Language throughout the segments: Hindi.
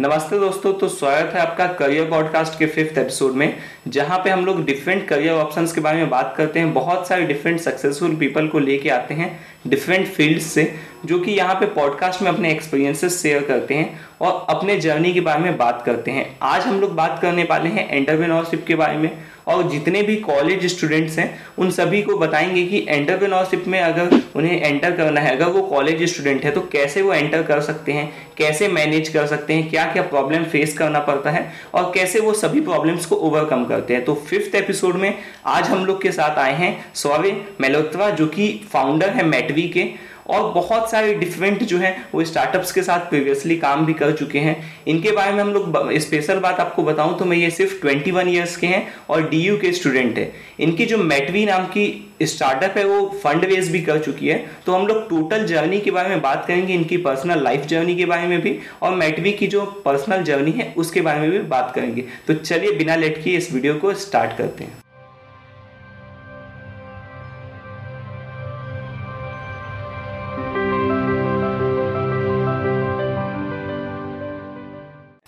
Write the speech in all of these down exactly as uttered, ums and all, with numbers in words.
नमस्ते दोस्तों, तो स्वागत है आपका करियर पॉडकास्ट के फिफ्थ एपिसोड में, जहां पे हम लोग डिफरेंट करियर ऑप्शंस के बारे में बात करते हैं। बहुत सारे डिफरेंट सक्सेसफुल पीपल को लेके आते हैं डिफरेंट फील्ड्स से, जो कि यहां पे पॉडकास्ट में अपने एक्सपीरियंसेस शेयर करते हैं और अपने जर्नी के बारे में बात करते हैं। आज हम लोग बात करने वाले हैं एंटरप्रेन्योरशिप के बारे में, और जितने भी कॉलेज स्टूडेंट्स हैं उन सभी को बताएंगे कि एंटरप्रेन्योरशिप में अगर उन्हें एंटर करना है, अगर वो कॉलेज स्टूडेंट है तो कैसे वो एंटर कर सकते हैं, कैसे मैनेज कर सकते हैं, क्या क्या प्रॉब्लम फेस करना पड़ता है और कैसे वो सभी प्रॉब्लम्स को ओवरकम करते हैं। तो फिफ्थ एपिसोड में आज हम लोग के साथ आए हैं स्वारे मेलोत्रा, जो कि फाउंडर है मैटवी के और बहुत सारे डिफरेंट जो है वो स्टार्टअप्स के साथ प्रीवियसली काम भी कर चुके हैं। इनके बारे में हम लोग स्पेशल बात आपको बताऊं तो मैं ये सिर्फ इक्कीस इयर्स के हैं और डी यू के स्टूडेंट है। इनकी जो मैटवी नाम की स्टार्टअप है वो फंड रेज भी कर चुकी है। तो हम लोग टोटल जर्नी के बारे में बात करेंगे, इनकी पर्सनल लाइफ जर्नी के बारे में भी और मैटवी की जो पर्सनल जर्नी है उसके बारे में भी बात करेंगे। तो चलिए बिना लेट किए इस वीडियो को स्टार्ट करते हैं।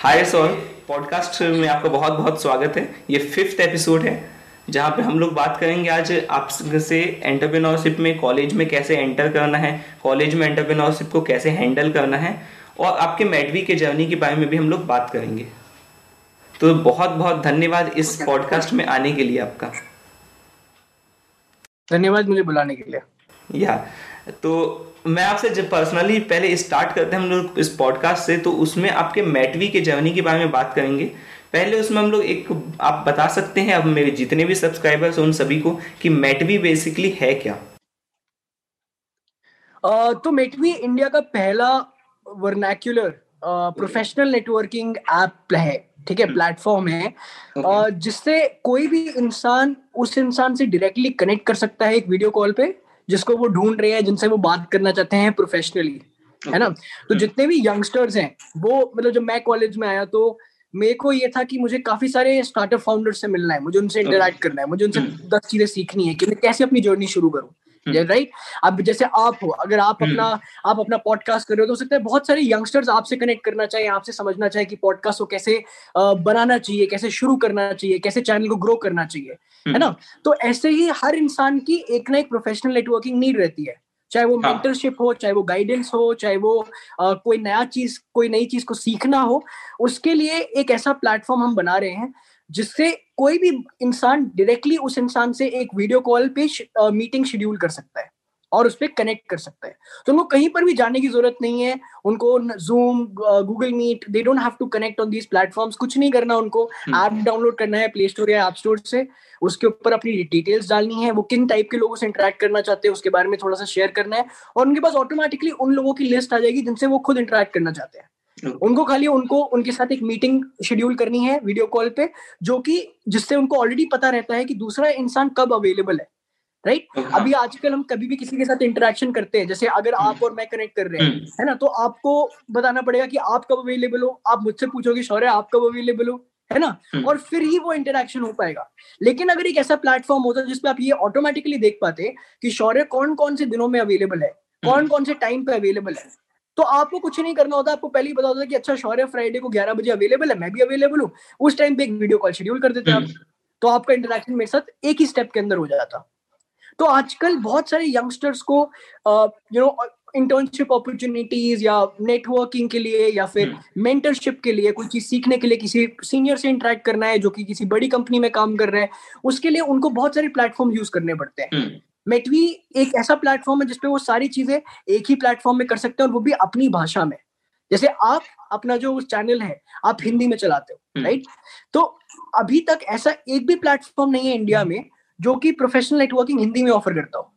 हाय सर, पॉडकास्ट में आपका बहुत बहुत स्वागत है। ये फिफ्थ एपिसोड है जहाँ पे हम लोग बात करेंगे आज आपसे एंटरप्रेन्योरशिप में कॉलेज में कैसे एंटर करना है, कॉलेज में एंटरप्रेन्योरशिप को कैसे हैंडल करना है और आपके मैटवी के जर्नी के बारे में भी हम लोग बात करेंगे। तो बहुत बहुत धन्यवाद इस पॉडकास्ट में आने के लिए आपका। धन्यवाद मुझे बुलाने के लिए। या तो मैं आपसे जब पर्सनली पहले स्टार्ट करते हैं हम लोग इस पॉडकास्ट से, तो उसमें आपके मैटवी के जर्नी के बारे में बात करेंगे। पहले उसमें हम लोग एक आप बता सकते हैं अब मेरे जितने भी सब्सक्राइबर्स हैं उन सभी को कि मैटवी बेसिकली है क्या? uh, तो मैटवी इंडिया का पहला वर्नैक्युलर प्रोफेशनल नेटवर्किंग ऐप है, ठीक है, प्लेटफॉर्म है। okay. uh, जिससे कोई भी इंसान उस इंसान से डायरेक्टली कनेक्ट कर सकता है एक वीडियो कॉल पे, जिसको वो ढूंढ रहे हैं, जिनसे वो बात करना चाहते हैं प्रोफेशनली, है ना। तो जितने भी यंगस्टर्स हैं वो, मतलब जब मैं कॉलेज में आया तो मेरे को ये था कि मुझे काफी सारे स्टार्टअप फाउंडर्स से मिलना है, मुझे उनसे इंटरेक्ट करना है, मुझे उनसे दस चीजें सीखनी है कि मैं कैसे अपनी जर्नी शुरू करूँ, राइट। अब जैसे आप हो, अगर आप अपना आप अपना पॉडकास्ट कर रहे हो तो हो सकता है बहुत सारे यंगस्टर्स आपसे कनेक्ट करना चाहे, आपसे समझना चाहे कि पॉडकास्ट को कैसे बनाना चाहिए, कैसे शुरू करना चाहिए, कैसे चैनल को ग्रो करना चाहिए, है ना। तो ऐसे ही हर इंसान की एक ना एक प्रोफेशनल नेटवर्किंग नीड रहती है, चाहे वो मेंटरशिप हो, चाहे वो गाइडेंस हो, चाहे वो आ, कोई नया चीज कोई नई चीज को सीखना हो। उसके लिए एक ऐसा प्लेटफॉर्म हम बना रहे हैं जिससे कोई भी इंसान डायरेक्टली उस इंसान से एक वीडियो कॉल पे मीटिंग शेड्यूल कर सकता है और उस पर कनेक्ट कर सकता है। तो उनको कहीं पर भी जाने की जरूरत नहीं है, उनको Zoom, Google Meet, they don't have to connect on these platforms, कुछ नहीं करना। उनको ऐप डाउनलोड करना है प्ले स्टोर या ऐप स्टोर से, उसके ऊपर अपनी डिटेल्स डालनी है, वो किन टाइप के लोगों से इंटरेक्ट करना चाहते हैं उसके बारे में थोड़ा सा शेयर करना है और उनके पास ऑटोमेटिकली उन लोगों की लिस्ट आ जाएगी जिनसे वो खुद इंटरेक्ट करना चाहते हैं। उनको खाली उनको उनके साथ एक मीटिंग शेड्यूल करनी है वीडियो कॉल पे, जो कि जिससे उनको ऑलरेडी पता रहता है कि दूसरा इंसान कब अवेलेबल है, राइट। right? अभी आजकल हम कभी भी किसी के साथ इंटरेक्शन करते हैं, जैसे अगर आप और मैं कनेक्ट कर रहे हैं, है ना, तो आपको बताना पड़ेगा कि आप कब अवेलेबल हो, आप मुझसे पूछोगे शौर्य आप कब अवेलेबल हो, है ना, और फिर ही वो इंटरेक्शन हो पाएगा। लेकिन अगर एक ऐसा प्लेटफॉर्म होता जिसपे आप ये ऑटोमेटिकली देख पाते कि शौर्य कौन कौन से दिनों में अवेलेबल है, कौन कौन से टाइम पे अवेलेबल है, तो आपको कुछ नहीं करना होता, आपको पहले ही पता होता कि अच्छा शौर्य फ्राइडे को ग्यारह बजे अवेलेबल है, मैं भी अवेलेबल हूँ, उस टाइम पे एक वीडियो कॉल शेड्यूल कर देते हैं आप, तो आपका इंटरेक्शन मेरे साथ एक ही स्टेप के अंदर हो जाता। तो आजकल बहुत सारे यंगस्टर्स को यू नो इंटर्नशिप अपॉर्चुनिटीज या नेटवर्किंग के लिए या फिर मेंटरशिप के लिए, कोई चीज सीखने के लिए किसी सीनियर से इंटरेक्ट करना है जो कि किसी बड़ी कंपनी में काम कर रहा है, उसके लिए उनको बहुत सारे प्लेटफॉर्म यूज करने पड़ते हैं। मैटवी एक ऐसा प्लेटफॉर्म है जिसपे वो सारी चीजें एक ही प्लेटफॉर्म में कर सकते हैं और वो भी अपनी भाषा में। जैसे आप अपना जो चैनल है आप हिंदी में चलाते हो, राइट, तो अभी तक ऐसा एक भी प्लेटफॉर्म नहीं है इंडिया में जो कि प्रोफेशनल नेटवर्किंग हिंदी में ऑफर करता हो,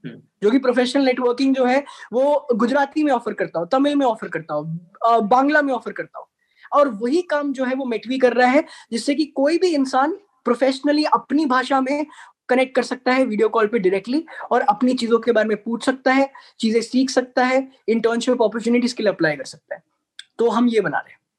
जो कि प्रोफेशनल नेटवर्किंग जो है वो गुजराती में ऑफर करता हो, तमिल में ऑफर करता हो, बांग्ला में ऑफर करता हो, और वही काम जो है वो मैटवी कर रहा है, जिससे कि कोई भी इंसान प्रोफेशनली अपनी भाषा में कनेक्ट कर सकता है वीडियो कॉल पे डायरेक्टली और अपनी चीजों के बारे में पूछ सकता है, चीजें सीख सकता है, इंटर्नशिप अपॉर्चुनिटीज के लिए अप्लाई कर सकता है। तो हम ये बना रहे हैं।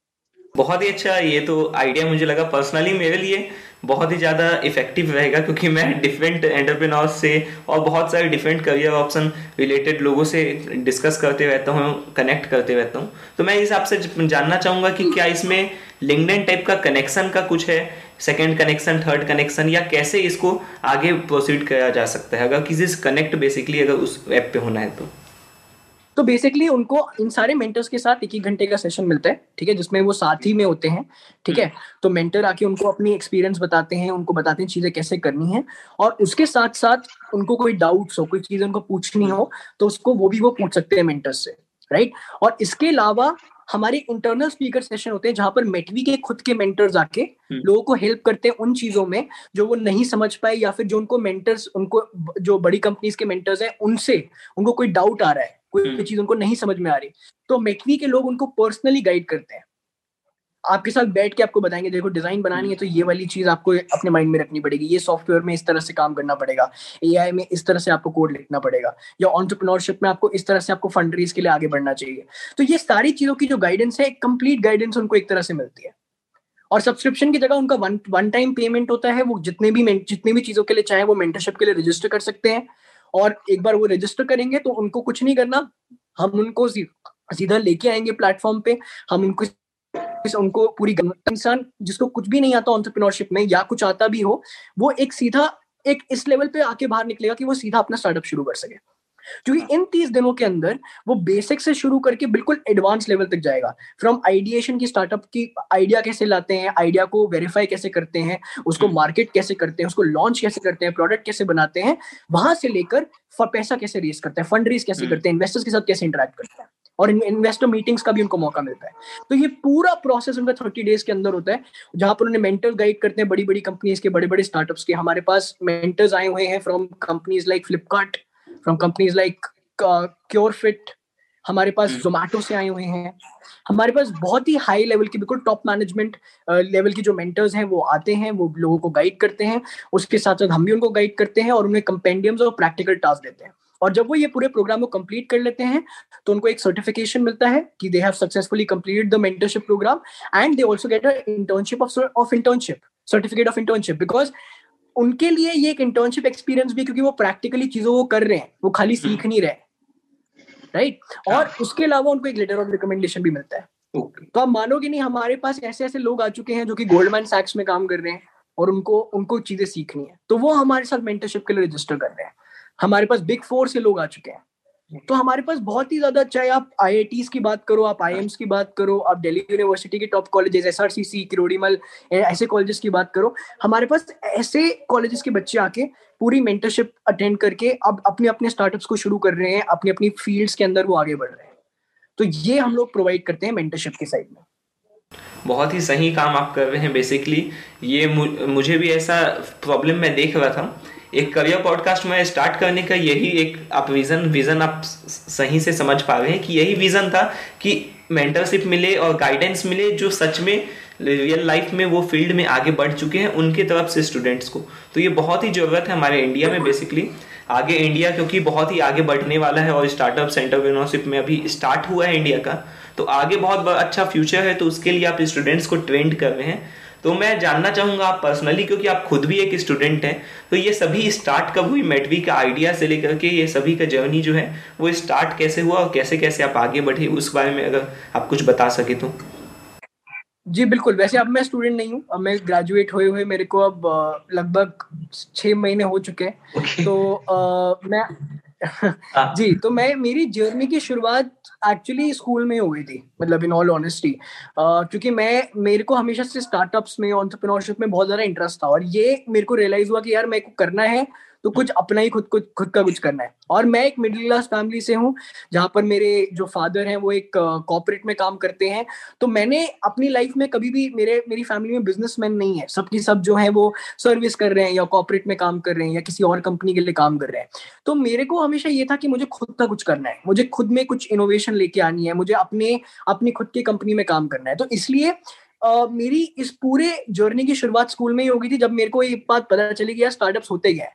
बहुत ही अच्छा, ये तो आइडिया मुझे लगा पर्सनली मेरे लिए बहुत ही ज़्यादा इफेक्टिव रहेगा, क्योंकि मैं डिफरेंट एंटरप्रेन्योर्स से और बहुत सारे डिफरेंट करियर ऑप्शन रिलेटेड लोगों से डिस्कस करते रहता हूँ, कनेक्ट करते रहता हूँ। तो मैं इस आपसे जानना चाहूँगा कि क्या इसमें लिंक्डइन टाइप का कनेक्शन का कुछ है, सेकेंड कनेक्शन, थर्ड कनेक्शन, या कैसे इसको आगे प्रोसीड किया जा सकता है, अगर किसी से कनेक्ट बेसिकली अगर उस ऐप पे होना है तो? तो बेसिकली उनको इन सारे मेंटर्स के साथ एक ही घंटे का सेशन मिलता है, ठीक है, जिसमें वो साथ ही में होते हैं, ठीक है। तो मेंटर आके उनको अपनी एक्सपीरियंस बताते हैं, उनको बताते हैं चीजें कैसे करनी है, और उसके साथ साथ उनको कोई डाउट्स हो, कोई चीज उनको पूछनी हो तो उसको वो भी वो पूछ सकते हैं मेंटर से, राइट। और इसके अलावा हमारे इंटरनल स्पीकर सेशन होते हैं जहां पर MatVi के खुद के मेंटर्स आके लोगों को हेल्प करते हैं उन चीजों में जो वो नहीं समझ पाए, या फिर जो उनको मेंटर्स, उनको जो बड़ी कंपनीज के मेंटर्स हैं उनसे उनको कोई डाउट आ रहा है, कोई चीज उनको नहीं समझ में आ रही, तो MatVi के लोग उनको पर्सनली गाइड करते हैं, आपके साथ बैठ के आपको बताएंगे देखो डिजाइन बनानी है तो ये वाली चीज आपको अपने माइंड में रखनी पड़ेगी, ये सॉफ्टवेयर में इस तरह से काम करना पड़ेगा, एआई में इस तरह से आपको कोड लिखना पड़ेगा, या एंटरप्रेन्योरशिप में आपको इस तरह से आपको फंड रेज के लिए आगे बढ़ना चाहिए। तो ये सारी चीजों की जो गाइडेंस है, कंप्लीट गाइडेंस उनको एक तरह से मिलती है। और सब्सक्रिप्शन की जगह उनका वन वन टाइम पेमेंट होता है, वो जितने भी जितनी भी चीजों के लिए चाहे वो मेंटरशिप के लिए रजिस्टर कर सकते हैं, और एक बार वो रजिस्टर करेंगे तो उनको कुछ नहीं करना, हम उनको सीधा लेके आएंगे प्लेटफॉर्म पे, हम उनको उनको पूरी, इंसान जिसको कुछ भी नहीं आता एंटरप्रेन्योरशिप में या कुछ आता भी हो, वो एक सीधा एक इस लेवल पे आके बाहर निकलेगा कि वो सीधा अपना स्टार्टअप शुरू कर सके, क्योंकि इन तीस दिनों के अंदर वो बेसिक से शुरू करके बिल्कुल एडवांस लेवल तक जाएगा, फ्रॉम आइडिएशन की स्टार्टअप की आइडिया कैसे लाते हैं, आइडिया को वेरीफाई कैसे करते हैं, उसको मार्केट कैसे करते हैं, उसको लॉन्च कैसे करते हैं, प्रोडक्ट कैसे बनाते हैं, वहां से लेकर पैसा कैसे रेज करते हैं, फंड रेज कैसे करते हैं, इन्वेस्टर्स के साथ कैसे इंटरेक्ट करते हैं, और इन्वेस्टर मीटिंग्स का भी उनको मौका मिलता है। तो ये पूरा प्रोसेस उनका थर्टी डेज के अंदर होता है, जहां पर उन्हें मेंटर गाइड करते हैं, बड़ी बड़ी कंपनीज के, बड़े बड़े स्टार्टअप्स के। हमारे पास मेंटर्स आए हुए हैं from companies like Flipkart, from companies like Curefit, हमारे पास जोमैटो से आए हुए हैं, हमारे पास बहुत ही हाई लेवल के बिल्कुल टॉप मैनेजमेंट लेवल के जो मेंटर्स हैं वो आते हैं, वो लोगों को गाइड करते हैं, उसके साथ साथ हम भी उनको गाइड करते हैं और उन्हें कंपेंडियम्स और प्रैक्टिकल टास्क देते हैं। और जब वो ये पूरे प्रोग्राम को कंप्लीट कर लेते हैं तो उनको एक सर्टिफिकेशन मिलता है कि they have successfully completed the mentorship programme, and they also get a internship of internship certificate of internship, because उनके लिए ये एक इंटर्नशिप एक्सपीरियंस भी है, क्योंकि वो प्रैक्टिकली चीजों को कर रहे हैं, वो खाली सीख नहीं रहे, राइट। और उसके अलावा उनको एक लेटर ऑफ रिकमेंडेशन भी मिलता है। तो आप मानोगे नहीं, हमारे पास ऐसे ऐसे लोग आ चुके हैं जो कि गोल्डमैन सैक्स में काम कर रहे हैं और उनको उनको चीजें सीखनी है, तो वो हमारे साथ मेंटरशिप के लिए रजिस्टर कर रहे हैं। हमारे पास बिग फोर से लोग आ चुके हैं। तो हमारे पास बहुत ही ज्यादा, चाहे आप आईआईटीज की बात करो, आप आईएम्स की बात करो, आप दिल्ली यूनिवर्सिटी के टॉप कॉलेजेस, एसआरसीसी, किरोड़ीमल, ऐसे कॉलेजेस की बात करो, हमारे पास ऐसे कॉलेजेस के बच्चे आके पूरी मेंटरशिप अटेंड करके अब अपने अपने स्टार्टअप्स को शुरू कर रहे हैं, अपनी अपनी फील्ड्स के अंदर वो आगे बढ़ रहे हैं। तो ये हम लोग प्रोवाइड करते हैं मेंटरशिप के साइड में। बहुत ही सही काम आप कर रहे हैं। बेसिकली ये मुझे भी ऐसा प्रॉब्लम मैं देख रहा था, एक करियर पॉडकास्ट में स्टार्ट करने का यही एक आप विजन विजन आप सही से समझ पा रहे हैं कि यही विजन था कि मेंटरशिप मिले और गाइडेंस मिले जो सच में रियल लाइफ में वो फील्ड में आगे बढ़ चुके हैं उनके तरफ से स्टूडेंट्स को। तो ये बहुत ही ज़रूरत है हमारे इंडिया में। बेसिकली आगे इंडिया क्योंकि बहुत ही आगे बढ़ने वाला है और स्टार्टअप एंटरप्रेन्योरशिप में अभी स्टार्ट हुआ है इंडिया का, तो आगे बहुत अच्छा फ्यूचर है। तो उसके लिए आप स्टूडेंट्स को ट्रेंड कर रहे हैं। तो मैं जानना चाहूँगा आप पर्सनली, क्योंकि आप खुद भी एक स्टूडेंट हैं, तो ये सभी स्टार्ट कब हुई MatVi का आइडिया से लेकर के ये सभी का जर्नी जो है वो स्टार्ट कैसे हुआ और कैसे कैसे आप आगे बढ़े, उस बारे में अगर आप कुछ बता सके तो। जी बिल्कुल। वैसे अब मैं स्टूडेंट नहीं हूँ, अब मैं ग्रेजुएट हुए हुए मेरे को अब लगभग छः महीने हो चुके हैं। okay. तो आ, मैं जी तो मैं मेरी जर्नी की शुरुआत एक्चुअली स्कूल में हो गई थी, मतलब इन ऑल ऑनेस्टी, क्योंकि मैं मेरे को हमेशा से स्टार्टअप्स में, एंटरप्रेन्योरशिप में बहुत ज़्यादा इंटरेस्ट था, और ये मेरे को रियलाइज हुआ कि यार मेरे को करना है तो कुछ अपना ही खुद कुछ खुद का कुछ करना है। और मैं एक मिडिल क्लास फैमिली से हूँ जहाँ पर मेरे जो फादर हैं वो एक कॉर्पोरेट में काम करते हैं, तो मैंने अपनी लाइफ में कभी भी, मेरे मेरी फैमिली में बिजनेसमैन नहीं है, सबकी सब जो है वो सर्विस कर रहे हैं या कॉर्पोरेट में काम कर रहे हैं या किसी और कंपनी के लिए काम कर रहे हैं। तो मेरे को हमेशा ये था कि मुझे खुद का कुछ करना है, मुझे खुद में कुछ इनोवेशन लेके आनी है, मुझे अपने अपनी खुद की कंपनी में काम करना है। तो इसलिए Uh, मेरी इस पूरे जर्नी की शुरुआत स्कूल में ही हो गई थी, जब मेरे को ये बात पता चली कि यार स्टार्टअप्स होते गए।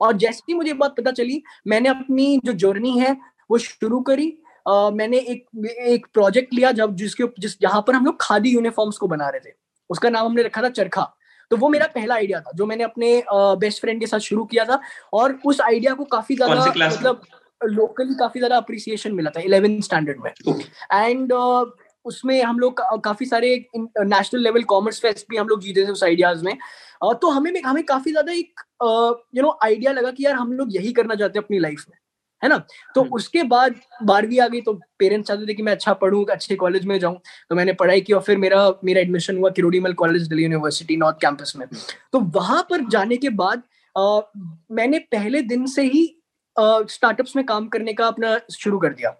और जैसे ही मुझे बात पता चली, मैंने अपनी जो जर्नी है वो शुरू करी। Uh, मैंने एक एक प्रोजेक्ट लिया जब जिसके जिस जहाँ पर हम लोग खादी यूनिफॉर्म्स को बना रहे थे, उसका नाम हमने रखा था चरखा। तो वो मेरा पहला आइडिया था जो मैंने अपने बेस्ट uh, फ्रेंड के साथ शुरू किया था, और उस आइडिया को काफी ज्यादा मतलब लोकली काफी ज्यादा अप्रिसिएशन मिला था इलेवेंथ स्टैंडर्ड में। एंड uh, उसमें हम लोग का, काफी सारे नेशनल लेवल कॉमर्स फेस्ट भी हम लोग जीते थे उस आइडियाज में। uh, तो हमें हमें काफी ज्यादा एक यू नो आइडिया लगा कि यार हम लोग यही करना चाहते हैं अपनी लाइफ में, है ना। तो उसके बाद बारहवीं आ गई, तो पेरेंट्स चाहते थे कि मैं अच्छा पढूं, अच्छे कॉलेज में जाऊं। तो मैंने पढ़ाई की और फिर मेरा मेरा एडमिशन हुआ Kirorimal college Delhi university north campus में। तो वहां पर जाने के बाद आ, मैंने पहले दिन से ही स्टार्टअप्स में काम करने का अपना शुरू कर दिया।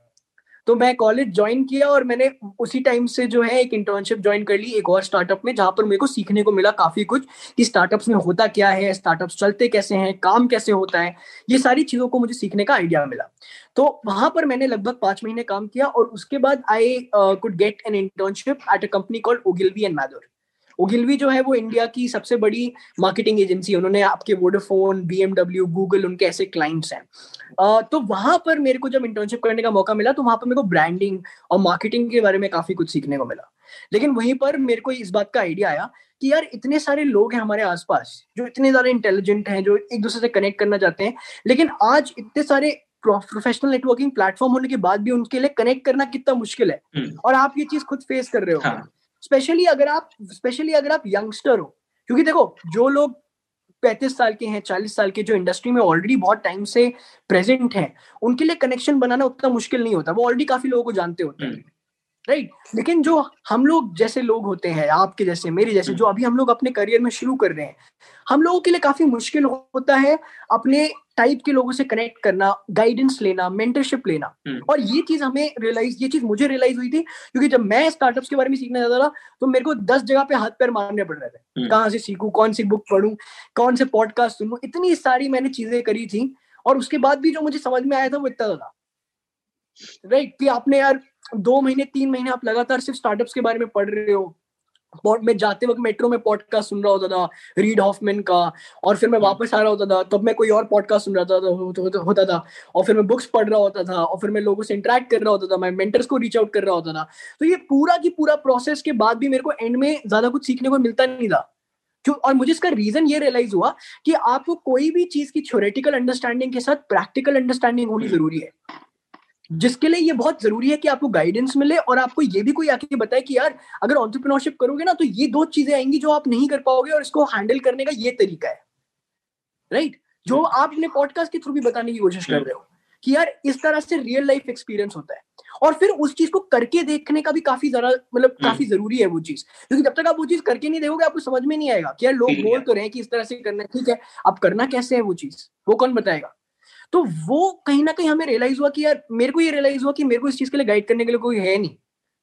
तो मैं कॉलेज ज्वाइन किया और मैंने उसी टाइम से जो है एक इंटर्नशिप ज्वाइन कर ली एक और स्टार्टअप में, जहाँ पर मेरे को सीखने को मिला काफी कुछ कि स्टार्टअप्स में होता क्या है, स्टार्टअप्स चलते कैसे हैं, काम कैसे होता है, ये सारी चीज़ों को मुझे सीखने का आइडिया मिला। तो वहाँ पर मैंने लगभग पाँच महीने काम किया और उसके बाद I could get an internship at a company called Ogilvy and Mather. Ogilvy जो है वो इंडिया की सबसे बड़ी मार्केटिंग एजेंसी है, उन्होंने आपके वोडाफोन, बीएमडब्ल्यू, गूगल, उनके ऐसे क्लाइंट्स हैं। uh, तो वहाँ पर मेरे को जब इंटर्नशिप करने का मौका मिला तो वहाँ पर मेरे को ब्रांडिंग और मार्केटिंग के बारे में काफ़ी कुछ सीखने को मिला। लेकिन वहीं पर मेरे को इस बात का आइडिया आया कि यार इतने सारे लोग हैं हमारे आसपास जो इतने ज़्यादा इंटेलिजेंट हैं, जो एक दूसरे से कनेक्ट करना चाहते हैं, लेकिन आज इतने सारे प्रोफेशनल नेटवर्किंग प्लेटफॉर्म होने के बाद भी उनके लिए कनेक्ट करना कितना मुश्किल है। और आप ये चीज़ खुद फेस कर रहे हो, स्पेशली अगर आप स्पेशली अगर आप यंगस्टर हो, क्योंकि देखो जो लोग पैंतीस साल के हैं, चालीस साल के, जो इंडस्ट्री में ऑलरेडी बहुत टाइम से प्रेजेंट हैं, उनके लिए कनेक्शन बनाना उतना मुश्किल नहीं होता, वो ऑलरेडी काफी लोगों को जानते होते हैं, राइट। लेकिन जो हम लोग जैसे लोग होते हैं, आपके जैसे, मेरे जैसे, जो अभी हम लोग अपने करियर में शुरू कर रहे हैं, हम लोगों के लिए काफी मुश्किल होता है अपने टाइप के लोगों से कनेक्ट करना, गाइडेंस लेना, मेंटरशिप लेना। और ये चीज हमें रियलाइज ये चीज मुझे रियलाइज हुई थी क्योंकि जब मैं स्टार्टअप्स के बारे में सीखना चाहता था तो मेरे को दस जगह पे हाथ पैर मारने पड़ रहे थे, कहाँ से सीखूं, कौन सी बुक पढूं, कौन से पॉडकास्ट सुनूं, इतनी सारी मैंने चीजें करी थी। और उसके बाद भी जो मुझे समझ में आया था वो इतना था, राइट, कि आपने यार दो महीने तीन महीने आप लगातार सिर्फ स्टार्टअप्स के बारे में पढ़ रहे हो, मैं जाते वक्त मेट्रो में पॉडकास्ट सुन रहा होता था रीड हॉफमैन का, और फिर मैं वापस आ रहा होता था तब मैं कोई और पॉडकास्ट सुन रहा था हो, हो, हो, होता था, और फिर मैं बुक्स पढ़ रहा होता था, और फिर मैं लोगों से इंटरेक्ट कर रहा होता था, मैं मेंटर्स को रीच आउट कर रहा होता था। तो ये पूरा की पूरा प्रोसेस के बाद भी मेरे को एंड में ज्यादा कुछ सीखने को मिलता नहीं था। क्यों? और मुझे इसका रीजन ये रियलाइज हुआ कि आपको कोई भी चीज की थ्योरेटिकल अंडरस्टैंडिंग के साथ प्रैक्टिकल अंडरस्टैंडिंग होनी जरूरी है, जिसके लिए ये बहुत जरूरी है कि आपको गाइडेंस मिले और आपको ये भी कोई आके बताए कि यार अगर एंटरप्रेन्योरशिप करोगे ना तो ये दो चीजें आएंगी जो आप नहीं कर पाओगे और इसको हैंडल करने का ये तरीका है, राइट, जो आप अपने पॉडकास्ट के थ्रू भी बताने की कोशिश कर रहे हो कि यार इस तरह से रियल लाइफ एक्सपीरियंस होता है। और फिर उस चीज को करके देखने का भी काफी जरा मतलब काफी जरूरी है वो चीज, क्योंकि जब तक आप वो चीज करके नहीं देखोगे आपको समझ में नहीं आएगा कि यार लोग बोल तो रहे हैं कि इस तरह से करना है, ठीक है, आप करना कैसे है वो चीज, वो कौन बताएगा। तो वो कहीं ना कहीं हमें रियलाइज हुआ कि यार मेरे को ये रियलाइज हुआ कि मेरे को इस चीज के लिए गाइड करने के लिए कोई है नहीं।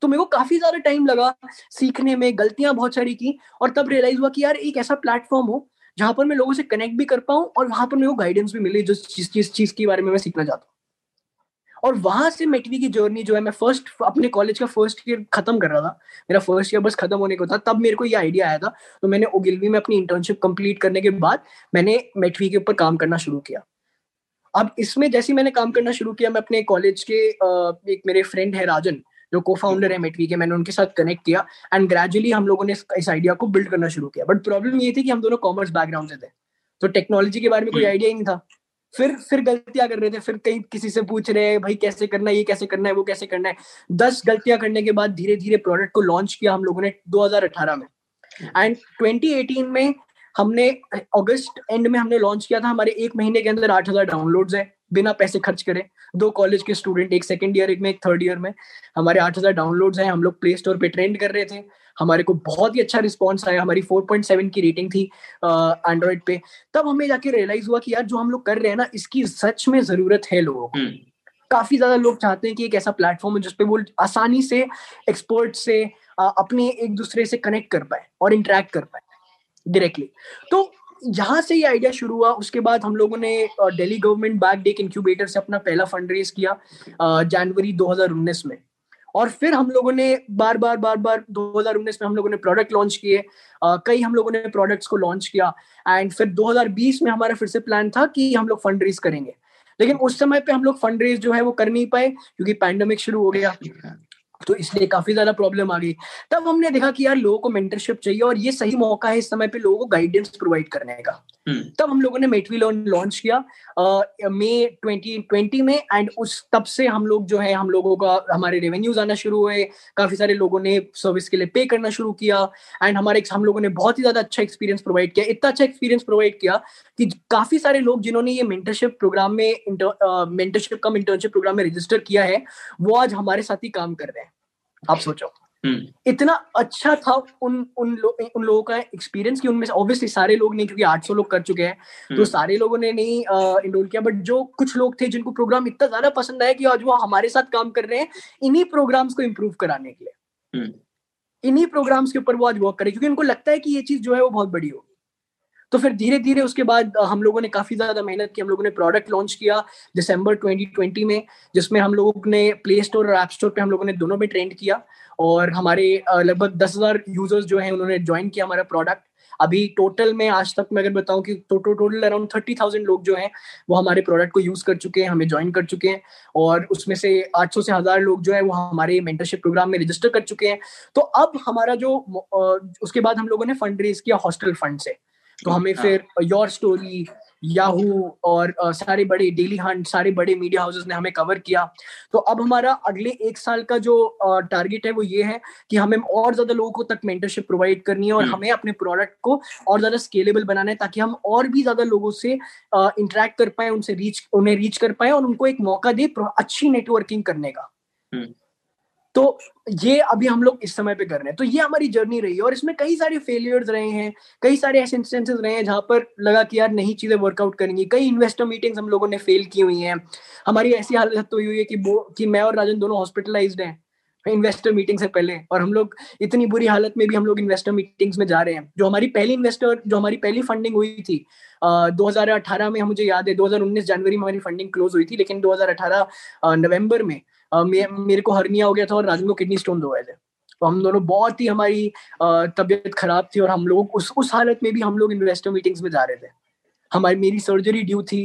तो मेरे को काफी ज्यादा टाइम लगा सीखने में, गलतियां बहुत सारी की, और तब रियलाइज हुआ कि यार एक ऐसा प्लेटफॉर्म हो जहां पर मैं लोगों से कनेक्ट भी कर पाऊं और वहां पर मेरे को गाइडेंस भी मिले जो जिस जिस चीज के बारे में मैं सीखना चाहता हूं। और वहां से मैटवी की जर्नी जो है, मैं फर्स्ट अपने कॉलेज का फर्स्ट ईयर खत्म कर रहा था, मेरा फर्स्ट ईयर बस खत्म होने को था, तब मेरे को ये आइडिया आया था। तो मैंने ओगिल्वी में अपनी इंटर्नशिप कंप्लीट करने के बाद मैंने मैटवी के ऊपर काम करना शुरू किया। अब इसमें जैसे मैंने काम करना शुरू किया, मैं अपने कॉलेज के एक मेरे फ्रेंड है राजन जो को फाउंडर है मेटवी के, मैंने उनके साथ कनेक्ट किया एंड ग्रेजुअली हम लोगों ने इस आइडिया को बिल्ड करना शुरू किया। बट प्रॉब्लम ये थी कि हम दोनों कॉमर्स बैकग्राउंड से थे तो टेक्नोलॉजी के बारे में कोई आइडिया ही नहीं था। फिर फिर गलतियां कर रहे थे, फिर कहीं किसी से पूछ रहे हैं भाई कैसे करना है, ये कैसे करना है, वो कैसे करना है। दस गलतियां करने के बाद धीरे धीरे प्रोडक्ट को लॉन्च किया हम लोगों ने दो हजार अठारह में एंड ट्वेंटी एटीन में हमने अगस्त एंड में हमने लॉन्च किया था। हमारे एक महीने के अंदर आठ हजार डाउनलोड्स है बिना पैसे खर्च करे। दो कॉलेज के स्टूडेंट, एक सेकंड ईयर एक में एक थर्ड ईयर में, हमारे आठ हजार डाउनलोड्स हैं। हम लोग प्ले स्टोर पे ट्रेंड कर रहे थे, हमारे को बहुत ही अच्छा रिस्पांस आया, हमारी फोर पॉइंट सेवन की रेटिंग थी एंड्रॉइड पे। तब हमें जाके रियलाइज हुआ कि यार जो हम लोग कर रहे हैं ना, इसकी सच में जरूरत है लोगों को। काफी ज्यादा लोग चाहते हैं कि एक ऐसा प्लेटफॉर्म है जिसपे वो आसानी से एक्सपर्ट से अपने एक दूसरे से कनेक्ट कर पाए और इंटरेक्ट कर पाए डायरेक्टली। तो यहाँ से ये आइडिया शुरू हुआ। उसके बाद हम लोगों ने दिल्ली गवर्नमेंट बैक्ड एक इंक्यूबेटर से अपना पहला फंड रेज किया जनवरी दो हजार उन्नीस में। और फिर हम लोगों ने बार बार बार बार दो हजार उन्नीस में हम लोगों ने प्रोडक्ट लॉन्च किए, कई हम लोगों ने प्रोडक्ट्स को लॉन्च किया एंड फिर दो हजार बीस में हमारा फिर से प्लान था कि हम लोग फंड रेज करेंगे। लेकिन उस समय पे हम लोग फंड रेज जो है वो कर नहीं पाए क्योंकि पैंडेमिक शुरू हो गया, तो इसलिए काफी ज्यादा प्रॉब्लम आ गई। तब हमने देखा कि यार लोगों को मेंटरशिप चाहिए और ये सही मौका है इस समय पे लोगों को गाइडेंस प्रोवाइड करने का। hmm. तब हम लोगों ने मेटवी लर्न लॉन्च किया मई ट्वेंटी ट्वेंटी में, एंड उस तब से हम लोग जो है हम लोगों का हमारे रेवेन्यूज आना शुरू हुए, काफी सारे लोगों ने सर्विस के लिए पे करना शुरू किया, एंड हमारे हम लोगों ने बहुत ही ज्यादा अच्छा एक्सपीरियंस प्रोवाइड किया, इतना अच्छा एक्सपीरियंस प्रोवाइड किया कि काफी सारे लोग जिन्होंने ये मेंटरशिप प्रोग्राम में मेंटरशिप कम इंटर्नशिप प्रोग्राम में रजिस्टर किया है वो आज हमारे साथ ही काम कर रहे हैं। आप सोचो इतना अच्छा था उन उन, लो, उन लोगों का एक्सपीरियंस कि उनमें ऑब्वियसली सारे लोग नहीं, क्योंकि आठ सौ लोग कर चुके हैं तो सारे लोगों ने नहीं एनरोल किया, बट जो कुछ लोग थे जिनको प्रोग्राम इतना ज्यादा पसंद आया कि आज वो हमारे साथ काम कर रहे हैं इन्हीं प्रोग्राम्स को इम्प्रूव कराने के लिए, इन्हीं प्रोग्राम्स के ऊपर वो आज वर्क करें क्योंकि उनको लगता है कि ये चीज जो है वो बहुत बड़ी होगी। तो फिर धीरे धीरे उसके बाद हम लोगों ने काफी ज्यादा मेहनत की, हम लोगों ने प्रोडक्ट लॉन्च किया दिसंबर ट्वेंटी ट्वेंटी में, जिसमें हम लोगों ने प्ले स्टोर और ऐप स्टोर पे हम लोगों ने दोनों पे ट्रेंड किया और हमारे लगभग दस हज़ार यूजर्स जो हैं उन्होंने ज्वाइन किया हमारा प्रोडक्ट। अभी टोटल में आज तक मैं अगर बताऊं कि total total around thirty thousand लोग जो हैं वो हमारे प्रोडक्ट को यूज कर चुके हैं, हमें ज्वाइन कर चुके हैं, और उसमें से आठ सौ से हजार लोग जो है वो हमारे मेंटरशिप प्रोग्राम में रजिस्टर कर चुके हैं। तो अब हमारा जो उसके बाद हम लोगों ने फंड रेज किया हॉस्टल फंड से, तो हमें फिर योर स्टोरी, याहू और सारे बड़े डेली हंट, सारे बड़े मीडिया हाउसेस ने हमें कवर किया। तो अब हमारा अगले एक साल का जो टारगेट है वो ये है कि हमें और ज्यादा लोगों को तक मेंटरशिप प्रोवाइड करनी है और हमें अपने प्रोडक्ट को और ज्यादा स्केलेबल बनाना है ताकि हम और भी ज्यादा लोगों से इंटरेक्ट कर पाए, उनसे रीच उन्हें रीच कर पाए और उनको एक मौका दे अच्छी नेटवर्किंग करने का। तो ये अभी हम लोग इस समय पे कर रहे हैं। तो ये हमारी जर्नी रही है और इसमें कई सारे फेलियर्स रहे हैं, कई सारे ऐसे इंस्टेंसेस रहे हैं जहाँ पर लगा कि यार नहीं चीजें वर्कआउट करेंगी, कई इन्वेस्टर मीटिंग्स हम लोगों ने फेल की हुई हैं। हमारी ऐसी हालत तो हुई है कि वो कि मैं और राजन दोनों हॉस्पिटलाइज्ड हैं इन्वेस्टर मीटिंग से पहले, और हम लोग इतनी बुरी हालत में भी हम लोग इन्वेस्टर मीटिंग्स में जा रहे हैं। जो हमारी पहली इन्वेस्टर जो हमारी पहली फंडिंग हुई थी दो हज़ार अठारह में, मुझे याद है दो हज़ार उन्नीस जनवरी में हमारी फंडिंग क्लोज हुई थी, लेकिन दो हज़ार अठारह नवंबर में Uh, मे, मेरे को हर्निया हो गया था और राजन को किडनी स्टोन हो गए थे। तो हम दोनों बहुत ही हमारी तबीयत खराब थी और हम लोग उस उस हालत में भी हम लोग इन्वेस्टर मीटिंग्स में जा रहे थे। हमारी मेरी सर्जरी ड्यू थी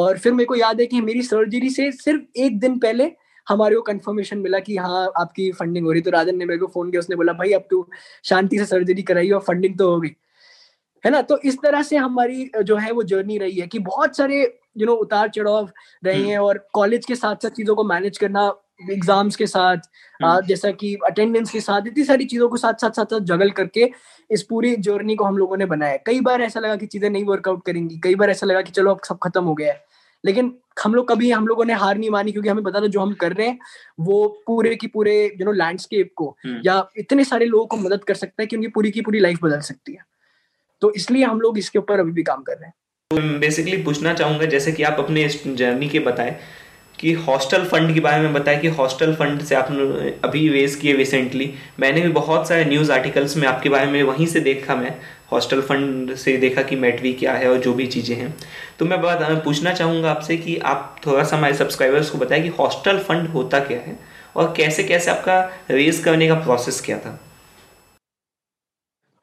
और फिर मेरे को याद है कि मेरी सर्जरी से सिर्फ एक दिन पहले हमारे को कंफर्मेशन मिला कि हाँ आपकी फंडिंग हो रही। तो राजन ने मेरे को फोन किया, उसने बोला भाई अब तो शांति से सर्जरी कराई और फंडिंग तो हो गई, है ना। तो इस तरह से हमारी जो है वो जर्नी रही है कि बहुत सारे यू नो उतार चढ़ाव रहे हैं और कॉलेज के साथ साथ चीजों को मैनेज करना, एग्जाम्स के साथ जैसा कि अटेंडेंस के साथ, इतनी सारी चीजों को साथ साथ साथ साथ जगल करके इस पूरी जर्नी को हम लोगों ने बनाया। कई बार ऐसा लगा कि चीजें नहीं वर्कआउट करेंगी, कई बार ऐसा लगा कि चलो अब सब खत्म हो गया है, लेकिन हम लोग कभी हम लोगों ने हार नहीं मानी क्योंकि हमें पता था जो हम कर रहे हैं वो पूरे की पूरे यू नो लैंडस्केप को या इतने सारे लोगों को मदद कर सकता है कि उनकी पूरी की पूरी लाइफ बदल सकती है। तो इसलिए हम लोग इसके ऊपर अभी भी काम कर रहे हैं। तो बेसिकली पूछना चाहूंगा, जैसे कि आप अपने इस जर्नी के बताए कि हॉस्टल फंड के बारे में बताया कि हॉस्टल फंड से आपने अभी रेज किए रिसेंटली। मैंने भी बहुत सारे न्यूज़ आर्टिकल्स में आपके बारे में वहीं से देखा, मैं हॉस्टल फंड से देखा कि मैटवी क्या है और जो भी चीज़ें हैं। तो मैं बात पूछना चाहूँगा आपसे कि आप थोड़ा सा हमारे सब्सक्राइबर्स को बताएं कि हॉस्टल फंड होता क्या है और कैसे कैसे आपका रेज करने का प्रोसेस क्या था।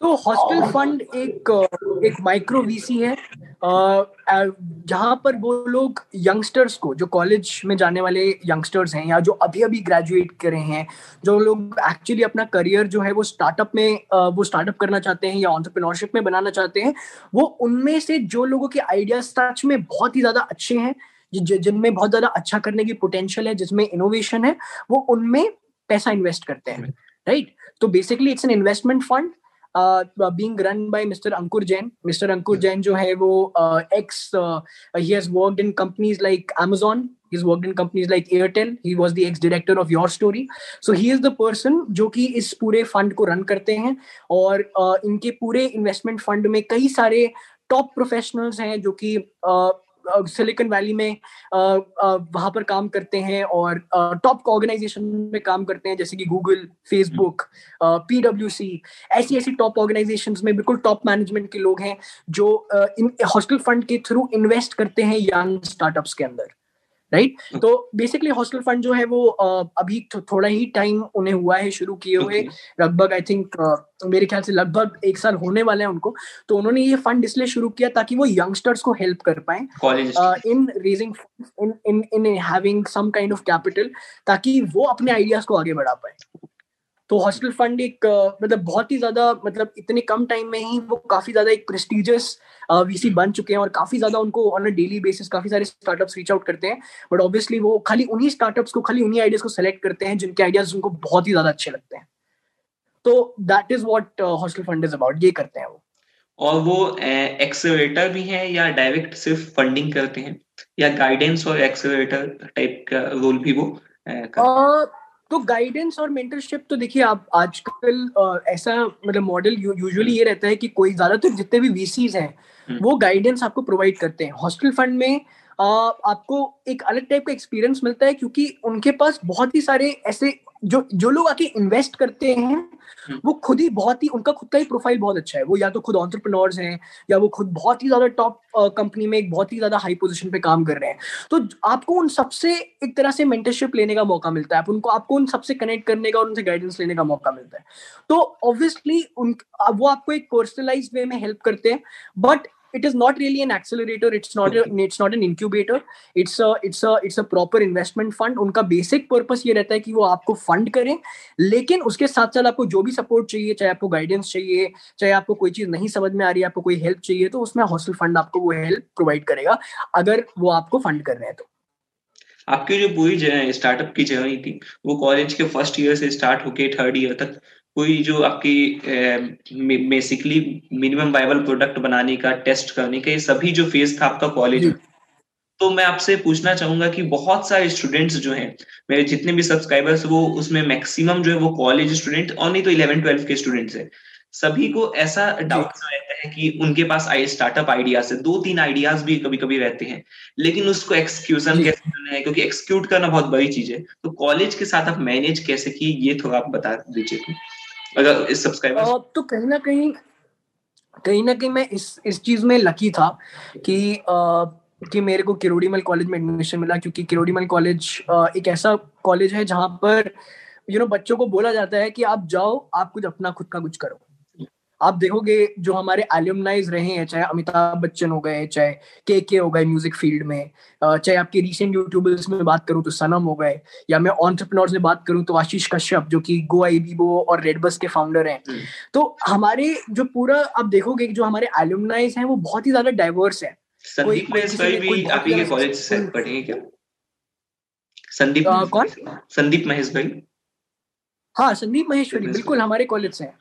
तो हॉस्टल फंड एक एक माइक्रो वीसी है जहाँ पर वो लोग यंगस्टर्स को, जो कॉलेज में जाने वाले यंगस्टर्स हैं या जो अभी अभी ग्रेजुएट करे हैं, जो लोग एक्चुअली अपना करियर जो है वो स्टार्टअप में वो स्टार्टअप करना चाहते हैं या एंटरप्रेन्योरशिप में बनाना चाहते हैं, वो उनमें से जो लोगों के आइडियाज सच में बहुत ही ज़्यादा अच्छे हैं, जिनमें बहुत ज़्यादा अच्छा करने की पोटेंशियल है, जिसमें इनोवेशन है, वो उनमें पैसा इन्वेस्ट करते हैं, राइट। तो basically it's an investment fund being run by mister Ankur Jain. Mister Ankur Jain जो है वो ex he has worked in companies like Amazon, he has worked in companies like Airtel, he was the ex director of your story. So he is the person जो कि इस पूरे फंड को रन करते हैं और uh, इनके पूरे इन्वेस्टमेंट फंड में कई सारे टॉप प्रोफेशनल्स हैं जो कि uh, सिलिकॉन वैली में वहां पर काम करते हैं और टॉप ऑर्गेनाइजेशन में काम करते हैं, जैसे कि गूगल, फेसबुक, पीडब्ल्यूसी, ऐसी ऐसी टॉप ऑर्गेनाइजेशंस में बिल्कुल टॉप मैनेजमेंट के लोग हैं जो इन हॉस्टल फंड के थ्रू इन्वेस्ट करते हैं यंग स्टार्टअप्स के अंदर, राइट right? तो बेसिकली हॉस्टल फंड जो है वो अभी थो, थोड़ा ही टाइम उन्हें हुआ है शुरू किए हुए, लगभग आई थिंक मेरे ख्याल से लगभग एक साल होने वाले हैं उनको। तो उन्होंने ये फंड इसलिए शुरू किया ताकि वो यंगस्टर्स को हेल्प कर पाए in raising in in in having some kind of capital, ताकि वो अपने आइडियाज को आगे बढ़ा पाए। तो हॉस्टल फंड एक मतलब बहुत ही ज्यादा मतलब इतने कम टाइम में ही वो काफी ज्यादा एक प्रेस्टिजियस वीसी बन चुके हैं और काफी ज्यादा उनको ऑन अ डेली बेसिस काफी सारे स्टार्टअप्स रीच आउट करते हैं। बट ऑब्वियसली वो खाली उन्हीं स्टार्टअप्स को खाली उन्हीं आइडियाज को सेलेक्ट करते हैं जिनके आइडियाज उनको बहुत ही ज्यादा अच्छे लगते हैं। तो that is what hostel fund is about, ये करते हैं वो। और वो एक्सेलरेटर भी है या डायरेक्ट सिर्फ फंडिंग करते हैं या गाइडेंस और एक्सेलरेटर टाइप का रोल भी वो करते? तो गाइडेंस और मेंटरशिप तो देखिए आप आजकल ऐसा मतलब मॉडल यूजुअली ये रहता है कि कोई ज्यादातर तो जितने भी वीसीज हैं वो गाइडेंस आपको प्रोवाइड करते हैं। हॉस्टल फंड में आ, आपको एक अलग टाइप का एक्सपीरियंस मिलता है क्योंकि उनके पास बहुत ही सारे ऐसे जो जो लोग आके इन्वेस्ट करते हैं वो खुद ही बहुत ही उनका खुद का ही प्रोफाइल बहुत अच्छा है। वो या तो खुद एंटरप्रेन्योर्स हैं या वो खुद बहुत ही ज्यादा टॉप कंपनी में एक बहुत ही ज्यादा हाई पोजीशन पे काम कर रहे हैं। तो आपको उन सबसे एक तरह से मेंटरशिप लेने का मौका मिलता है, आप उनको आपको उन सबसे कनेक्ट करने का और उनसे गाइडेंस लेने का मौका मिलता है। तो ऑब्वियसली उन वो आपको एक पर्सनलाइज वे में हेल्प करते हैं। But it is not really an accelerator, it's not a, it's not an incubator, it's a it's a it's a proper investment fund। उनका बेसिक पर्पस ये रहता है कि वो आपको फंड करें, लेकिन उसके साथ साथ आपको जो भी सपोर्ट चाहिए, चाहे आपको गाइडेंस चाहिए, चाहे आपको कोई चीज नहीं समझ में आ रही है, आपको कोई हेल्प चाहिए, तो उसमें हॉस्टल फंड आपको वो हेल्प प्रोवाइड करेगा अगर वो आपको फंड कर रहे हैं। तो आपकी जो पूरी स्टार्टअप की जर्नी थी वो कॉलेज के फर्स्ट ईयर से स्टार्ट होके थर्ड ईयर तक कोई जो आपकी बेसिकली मिनिमम वायबल प्रोडक्ट बनाने का, टेस्ट करने का, ये सभी जो फेज था आपका कॉलेज में, तो मैं आपसे पूछना चाहूंगा कि बहुत सारे स्टूडेंट्स जो हैं मेरे जितने भी सब्सक्राइबर्स वो उसमें मैक्सिमम जो है वो कॉलेज स्टूडेंट और नहीं तो इलेवन ट्वेल्व के स्टूडेंट्स हैं, सभी को ऐसा डाउट रहता है कि उनके पास आई स्टार्टअप आइडियाज है, दो तीन आइडियाज भी कभी कभी रहते हैं, लेकिन उसको एक्सक्यूशन कैसे करना है क्योंकि एक्सक्यूट करना बहुत बड़ी चीज है। तो कॉलेज के साथ आप मैनेज कैसे की, ये थोड़ा आप बता दीजिए अगर इस सब्सक्राइबर। तो कहीं ना कहीं कहीं ना कहीं मैं इस इस चीज में लकी था कि आ, कि मेरे को किरोड़ीमल कॉलेज में एडमिशन मिला, क्योंकि किरोड़ीमल कॉलेज एक ऐसा कॉलेज है जहाँ पर यू नो बच्चों को बोला जाता है कि आप जाओ, आप कुछ अपना खुद का कुछ करो। आप देखोगे जो हमारे एल्यूमनाइज रहे हैं, चाहे अमिताभ बच्चन हो गए, चाहे के के हो गए म्यूजिक फील्ड में, चाहे आपके रीसेंट यूट्यूबर्स में बात करूं तो सनम हो गए, या मैं एंटरप्रेन्योर्स में बात करूं तो आशीष कश्यप जो कि गो आईबीबो और रेडबस के फाउंडर हैं। तो हमारे जो पूरा आप देखोगे जो हमारे एल्यूमनाइज हैं वो बहुत ही ज्यादा डाइवर्स है। संदीप महेश भाई, हाँ संदीप महेश्वरी बिल्कुल हमारे कॉलेज से हैं।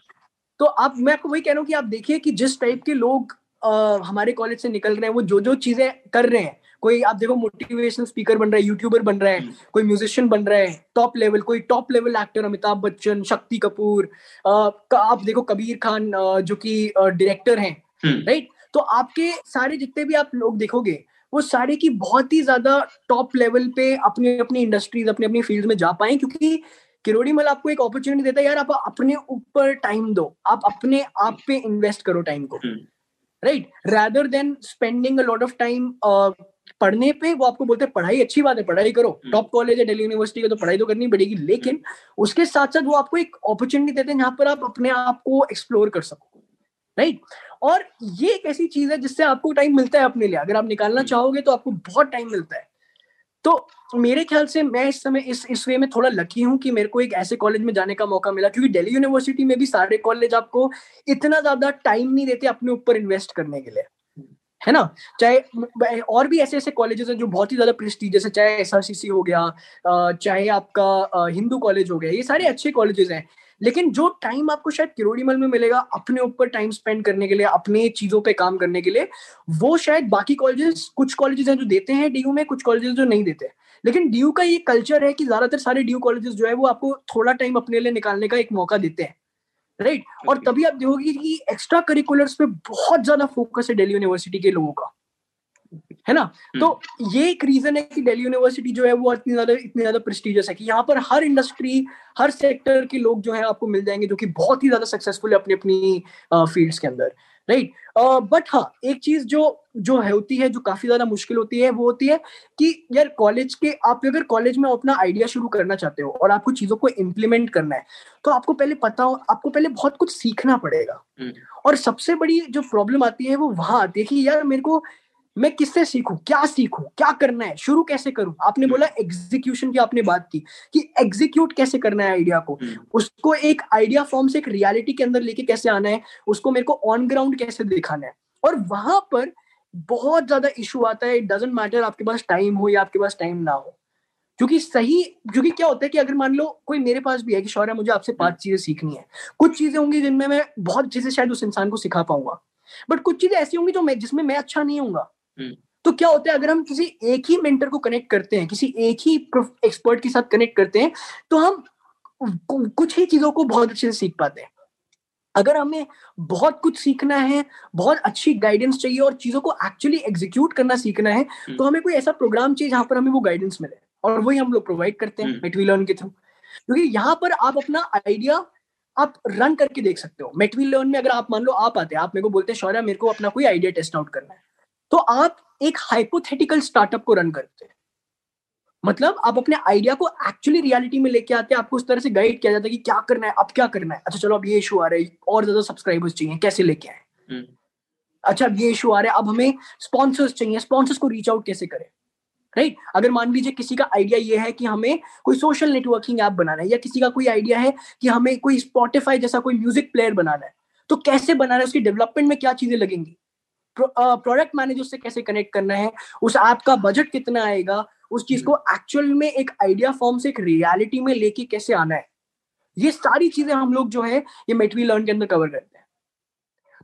तो आप मैं आपको वही कह रहा हूँ कि आप देखिए कि जिस टाइप के लोग आ, हमारे कॉलेज से निकल रहे हैं, वो जो जो चीजें कर रहे हैं, कोई आप देखो मोटिवेशनल स्पीकर बन रहा है, यूट्यूबर बन रहा है, कोई म्यूजिशियन बन रहा है टॉप लेवल, कोई top level actor Amitabh Bachchan, Shakti Kapoor, आ, का, आप देखो कबीर खान आ, जो कि डायरेक्टर हैं, राइट। तो आपके सारे जितने भी आप लोग देखोगे वो सारे की बहुत ही ज्यादा टॉप लेवल पे अपनी अपनी इंडस्ट्रीज अपने अपने फील्ड में जा पाए, क्योंकि किरोड़ीमल आपको एक अपॉर्चुनिटी देता है, यार आप अपने ऊपर टाइम दो, आप अपने आप पे इन्वेस्ट करो टाइम को, right, rather than spending a lot of time पढ़ने पे। वो आपको बोलते हैं पढ़ाई अच्छी बात है, पढ़ाई करो, टॉप कॉलेज है दिल्ली यूनिवर्सिटी का तो पढ़ाई तो करनी पड़ेगी, लेकिन उसके साथ साथ वो आपको एक अपॉर्चुनिटी देते हैं जहाँ पर आप अपने आप को एक्सप्लोर कर सको, राइट। और ये एक ऐसी चीज है जिससे आपको टाइम मिलता है अपने लिए, अगर आप निकालना चाहोगे तो आपको बहुत टाइम मिलता है। तो मेरे ख्याल से मैं इस समय इस इस वे में थोड़ा लकी हूँ कि मेरे को एक ऐसे कॉलेज में जाने का मौका मिला, क्योंकि दिल्ली यूनिवर्सिटी में भी सारे कॉलेज आपको इतना ज्यादा टाइम नहीं देते अपने ऊपर इन्वेस्ट करने के लिए, है ना। चाहे और भी ऐसे ऐसे कॉलेजेस हैं जो बहुत ही ज्यादा प्रेस्टीजियस है, चाहे एसआरसीसी हो गया, चाहे आपका हिंदू कॉलेज हो गया, ये सारे अच्छे कॉलेजेस हैं, लेकिन जो टाइम आपको शायद किरोड़ीमल में मिलेगा अपने ऊपर टाइम स्पेंड करने के लिए, अपने चीजों पे काम करने के लिए, वो शायद बाकी कॉलेजेस, कुछ कॉलेजेस हैं जो देते हैं डीयू में, कुछ कॉलेजेस जो नहीं देते। लेकिन डीयू का ये कल्चर है कि ज्यादातर सारे डीयू कॉलेजेस जो है वो आपको थोड़ा टाइम अपने लिए निकालने का एक मौका देते हैं, राइट। और तभी आप देखोगे कि एक्स्ट्रा करिकुलर्स पे बहुत ज्यादा फोकस है दिल्ली यूनिवर्सिटी के लोगों का, है ना। तो ये एक रीजन है कि दिल्ली यूनिवर्सिटी जो है वो इतनी ज्यादा इतनी ज्यादा प्रेस्टीजियस है कि यहाँ पर हर इंडस्ट्री, हर सेक्टर के लोग जो है आपको मिल जाएंगे, जो कि बहुत ही ज्यादा सक्सेसफुल है अपनी अपनी फील्ड्स के अंदर। राइट। बट हाँ, एक चीज जो जो है होती है, जो काफी ज्यादा मुश्किल होती है, वो होती है कि यार कॉलेज के, आप अगर कॉलेज में अपना आइडिया शुरू करना चाहते हो और आपको चीजों को इम्प्लीमेंट करना है, तो आपको पहले पता हो, आपको पहले बहुत कुछ सीखना पड़ेगा। और सबसे बड़ी जो प्रॉब्लम आती है वो वहां आती है कि यार मेरे को, मैं किससे सीखूं, क्या सीखूं, क्या करना है, शुरू कैसे करूं। आपने बोला एग्जीक्यूशन की आपने बात की कि एग्जीक्यूट कैसे करना है आइडिया को, उसको एक आइडिया फॉर्म से एक रियलिटी के अंदर लेके कैसे आना है, उसको मेरे को ऑन ग्राउंड कैसे दिखाना है। और वहां पर बहुत ज्यादा इशू आता है, इट डजंट मैटर आपके पास टाइम हो या आपके पास टाइम ना हो, क्योंकि सही क्योंकि क्या होता है कि अगर मान लो कोई मेरे पास भी है कि शौर्य मुझे आपसे पांच चीजें सीखनी है, कुछ चीजें होंगी जिनमें मैं बहुत चीजें शायद उस इंसान को सिखा पाऊंगा, बट कुछ चीजें ऐसी होंगी जो मैं जिसमें मैं अच्छा नहीं हूंगा। Hmm. तो क्या होता है, अगर हम किसी एक ही मेंटर को कनेक्ट करते हैं, किसी एक ही एक्सपर्ट के साथ कनेक्ट करते हैं, तो हम कुछ ही चीजों को बहुत अच्छे से सीख पाते हैं। अगर हमें बहुत कुछ सीखना है, बहुत अच्छी गाइडेंस चाहिए और चीजों को एक्चुअली एग्जीक्यूट करना सीखना है, hmm. तो हमें कोई ऐसा प्रोग्राम चाहिए जहां पर हमें वो गाइडेंस मिले, और वही हम लोग प्रोवाइड करते हैं MatVi लर्न के थ्रू। क्योंकि यहाँ पर आप अपना आइडिया आप रन करके देख सकते हो। MatVi लर्न में अगर आप मान लो आप आते हैं, आप मेरे को बोलते हैं शौर्या मेरे को अपना कोई आइडिया टेस्ट आउट करना है, तो आप एक हाइपोथेटिकल स्टार्टअप को रन करते हैं। मतलब आप अपने आइडिया को एक्चुअली रियलिटी में लेके आते हैं, आपको उस तरह से गाइड किया जाता है कि क्या करना है, अब क्या करना है, अच्छा चलो अब ये इशू आ रहा है, और ज्यादा सब्सक्राइबर्स चाहिए, कैसे लेके आए, अच्छा अब ये इशू आ रहा है, अब हमें स्पॉन्सर्स चाहिए, स्पॉन्सर्स को रीच आउट कैसे करें, राइट। अगर मान लीजिए किसी का आइडिया ये है कि हमें कोई सोशल नेटवर्किंग ऐप बनाना है, या किसी का कोई आइडिया है कि हमें कोई स्पॉटिफाई जैसा कोई म्यूजिक प्लेयर बनाना है, तो कैसे बनाना है, उसकी डेवलपमेंट में क्या चीजें लगेंगी, प्रोडक्ट मैनेजर से कैसे कनेक्ट करना है, उस ऐप का बजट कितना आएगा, उस चीज को एक्चुअल में एक आइडिया फॉर्म से एक रियलिटी में लेके कैसे आना है, ये सारी चीजें हम लोग जो है ये MatVi लर्न के अंदर कवर करते हैं।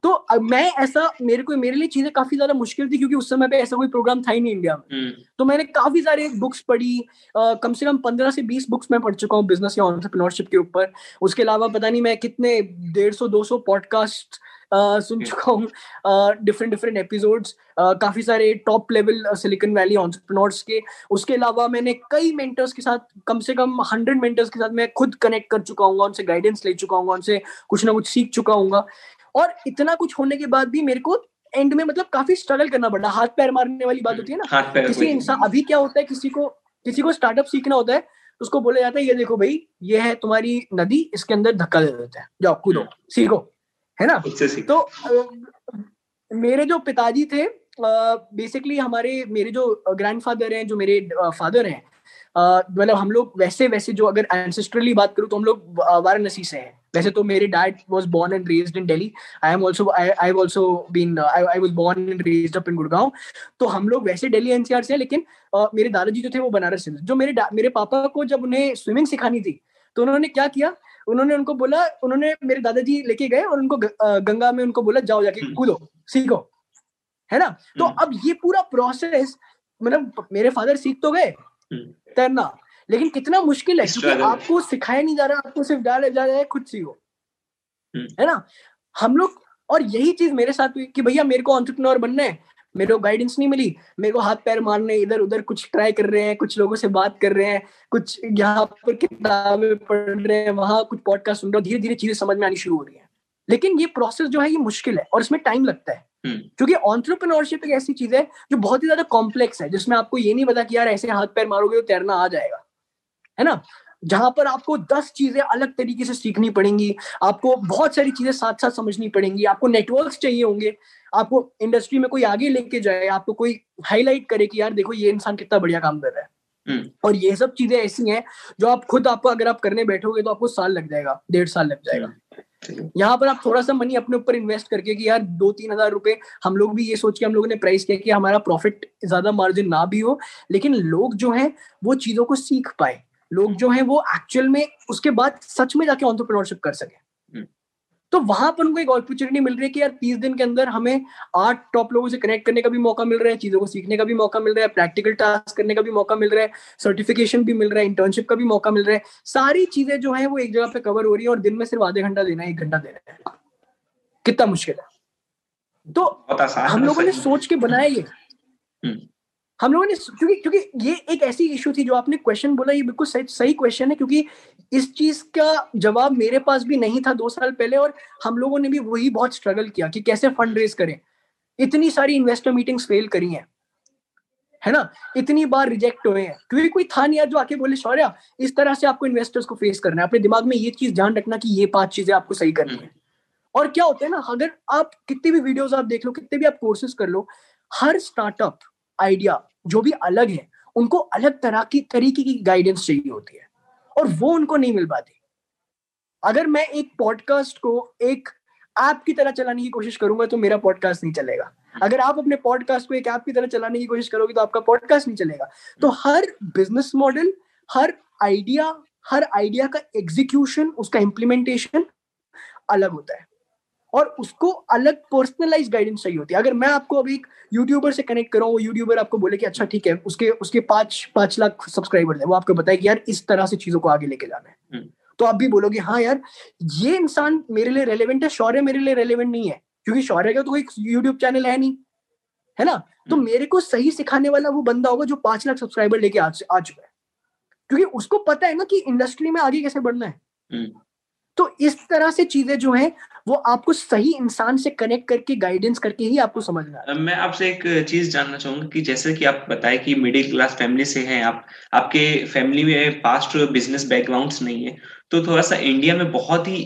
तो मैं ऐसा मेरे को मेरे लिए चीजें काफी ज्यादा मुश्किल थी, क्योंकि उस समय पे ऐसा कोई प्रोग्राम था ही नहीं इंडिया में। तो मैंने काफी सारे बुक्स पढ़ी, आ, कम से कम पंद्रह से बीस बुक्स मैं पढ़ चुका हूँ बिजनेस या एंटरप्रेन्योरशिप के ऊपर। उसके अलावा पता नहीं मैं कितने डेढ़ सौ दो सौ पॉडकास्ट Uh, सुन चुका हूँ, डिफरेंट डिफरेंट एपिसोड्स, काफी सारे top level Silicon Valley entrepreneurs के। उसके अलावा मैंने कई मेंटर्स के साथ, कम से कम हंड्रेड मेंटर्स के साथ मैं खुद कनेक्ट कर चुका हूँ, उनसे गाइडेंस ले चुका हूँ, उनसे कुछ ना कुछ सीख चुका हूँ। और इतना कुछ होने के बाद भी मेरे को एंड में मतलब काफी स्ट्रगल करना पड़ा। हाथ पैर मारने वाली बात होती है ना, किसी इंसान अभी क्या होता है, किसी को किसी को स्टार्टअप सीखना होता है, उसको बोला जाता है ये देखो भाई ये है तुम्हारी नदी, इसके अंदर धक्का दे देते हैं, जाओ कूदो सीखो, है ना। तो uh, मेरे जो पिताजी थे बेसिकली uh, हमारे मेरे जो ग्रैंडफादर हैं, जो मेरे फादर uh, हैं, मतलब uh, हम लोग वैसे वैसे जो अगर एंसेस्ट्रली बात करूँ तो हम लोग वाराणसी से हैं। वैसे तो मेरे dad was born and raised in Delhi, I am also I I also been I was born and raised up in Gurgaon. तो हम लोग वैसे दिल्ली एनसीआर से हैं, लेकिन uh, मेरे दादाजी जो थे वो बनारस से। जो मेरे मेरे पापा को जब उन्हें स्विमिंग सिखानी थी तो उन्होंने क्या किया, उन्होंने उनको बोला, उन्होंने मेरे दादाजी लेके गए और उनको गंगा में उनको बोला जाओ जाके कूदो सीखो, है ना। तो अब ये पूरा प्रोसेस, मतलब मेरे फादर सीख तो गए तैरना, लेकिन कितना मुश्किल है क्योंकि आपको सिखाया नहीं जा रहा, आपको सिर्फ डाले जा रहा है खुद सीखो, है ना। हम लोग, और यही चीज मेरे साथ हुई कि भैया मेरे को एंटरप्रेन्योर बनना है, मेरे को गाइडेंस नहीं मिली, मेरे को हाथ पैर मारने, इधर उधर कुछ ट्राई कर रहे हैं, कुछ लोगों से बात कर रहे हैं, कुछ यहाँ पर किताबें पढ़ रहे हैं, वहां कुछ पॉडकास्ट सुन रहे हैं, धीरे धीरे चीजें समझ में आनी शुरू हो रही है। लेकिन ये प्रोसेस जो है ये मुश्किल है और इसमें टाइम लगता है, क्योंकि एंटरप्रेन्योरशिप एक ऐसी चीज है जो बहुत ही ज्यादा कॉम्प्लेक्स है, जिसमें आपको ये नहीं पता कि यार ऐसे हाथ पैर मारोगे तो तैरना आ जाएगा, है ना। जहां पर आपको दस चीजें अलग तरीके से सीखनी पड़ेंगी, आपको बहुत सारी चीजें साथ साथ समझनी पड़ेंगी, आपको नेटवर्क्स चाहिए होंगे, आपको इंडस्ट्री में कोई आगे लेके जाए, आपको कोई हाईलाइट करे कि यार देखो ये इंसान कितना बढ़िया काम कर रहा है। और ये सब चीजें ऐसी हैं जो आप खुद आपको अगर आप करने बैठोगे तो आपको साल लग जाएगा, डेढ़ साल लग जाएगा। यहाँ पर आप थोड़ा सा मनी अपने ऊपर इन्वेस्ट करके कि यार दो तीन हजार रुपए, हम लोग भी ये सोच के हम लोगों ने प्राइस किया कि हमारा प्रॉफिट ज्यादा मार्जिन ना भी हो, लेकिन लोग जो है वो चीजों को सीख पाए, लोग जो है वो एक्चुअल में उसके बाद सच में जाके एंटरप्रेन्योरशिप कर सके। तो वहां पर उनको एक अपॉर्चुनिटी मिल रही है कि यार तीस दिन के अंदर हमें आठ टॉप लोगों से कनेक्ट करने का भी मौका मिल रहा है, चीजों को सीखने का भी मौका मिल रहा है, प्रैक्टिकल टास्क करने का भी मौका मिल रहा है, सर्टिफिकेशन भी मिल रहा है, इंटर्नशिप का भी मौका मिल रहा है। सारी चीजें जो है वो एक जगह पे कवर हो रही है और दिन में सिर्फ आधे घंटा देना है, एक घंटा देना है। कितना मुश्किल है। तो हम लोगों ने सोच के बनाया ये, हम लोगों ने क्योंकि क्योंकि ये एक ऐसी इशू थी जो आपने क्वेश्चन बोला, ये बिल्कुल सही सही क्वेश्चन है, क्योंकि इस चीज का जवाब मेरे पास भी नहीं था दो साल पहले, और हम लोगों ने भी वही बहुत स्ट्रगल किया कि कैसे फंड रेज करें। इतनी सारी इन्वेस्टर मीटिंग्स फेल करी हैं, है ना, इतनी बार रिजेक्ट हुए हैं, क्योंकि कोई था नहीं यार जो आके बोले शौर्या इस तरह से आपको इन्वेस्टर्स को फेस करना है, अपने दिमाग में ये चीज ध्यान रखना कि ये पांच चीजें आपको सही करनी है। और क्या होता है ना, अगर आप कितने भी वीडियोस आप देख लो, कितने भी आप कोर्सेज कर लो, हर स्टार्टअप आइडिया जो भी अलग है उनको अलग तरह की तरीके की गाइडेंस चाहिए होती है, और वो उनको नहीं मिल पाती। अगर मैं एक पॉडकास्ट को एक ऐप की तरह चलाने की कोशिश करूंगा तो मेरा पॉडकास्ट नहीं चलेगा, अगर आप अपने पॉडकास्ट को एक ऐप की तरह चलाने की कोशिश करोगे तो आपका पॉडकास्ट नहीं चलेगा। तो हर बिजनेस मॉडल, हर आइडिया, हर आइडिया का एग्जीक्यूशन, उसका इम्प्लीमेंटेशन अलग होता है, और उसको अलग पर्सनलाइज गाइडेंस चाहिए होती है। अगर मैं आपको अभी एक यूट्यूबर से कनेक्ट कराऊं, वो यूट्यूबर आपको बोले कि अच्छा ठीक है, उसके उसके पांच पांच लाख सब्सक्राइबर्स हैं, वो आपको बताए कि यार इस तरह से चीजों को आगे लेके जाना है, तो आप भी बोलोगे हाँ यार ये इंसान मेरे लिए रेलेवेंट है, शौर्य मेरे लिए रेलेवेंट नहीं है, क्योंकि शौर्य का तो कोई यूट्यूब चैनल है नहीं, है ना। तो मेरे को सही सिखाने वाला वो बंदा होगा जो पांच लाख सब्सक्राइबर लेके आ चुका है, क्योंकि उसको पता है ना कि इंडस्ट्री में आगे कैसे बढ़ना है। तो इस तरह से चीजें जो है वो आपको सही इंसान से कनेक्ट करके, गाइडेंस करके ही आपको समझना है। मैं आपसे एक चीज जानना चाहूंगा कि जैसे कि आप बताएं कि मिडिल क्लास फैमिली से हैं आप, आपके फैमिली में पास्ट बिजनेस बैकग्राउंड्स नहीं है, तो थोड़ा सा इंडिया में बहुत ही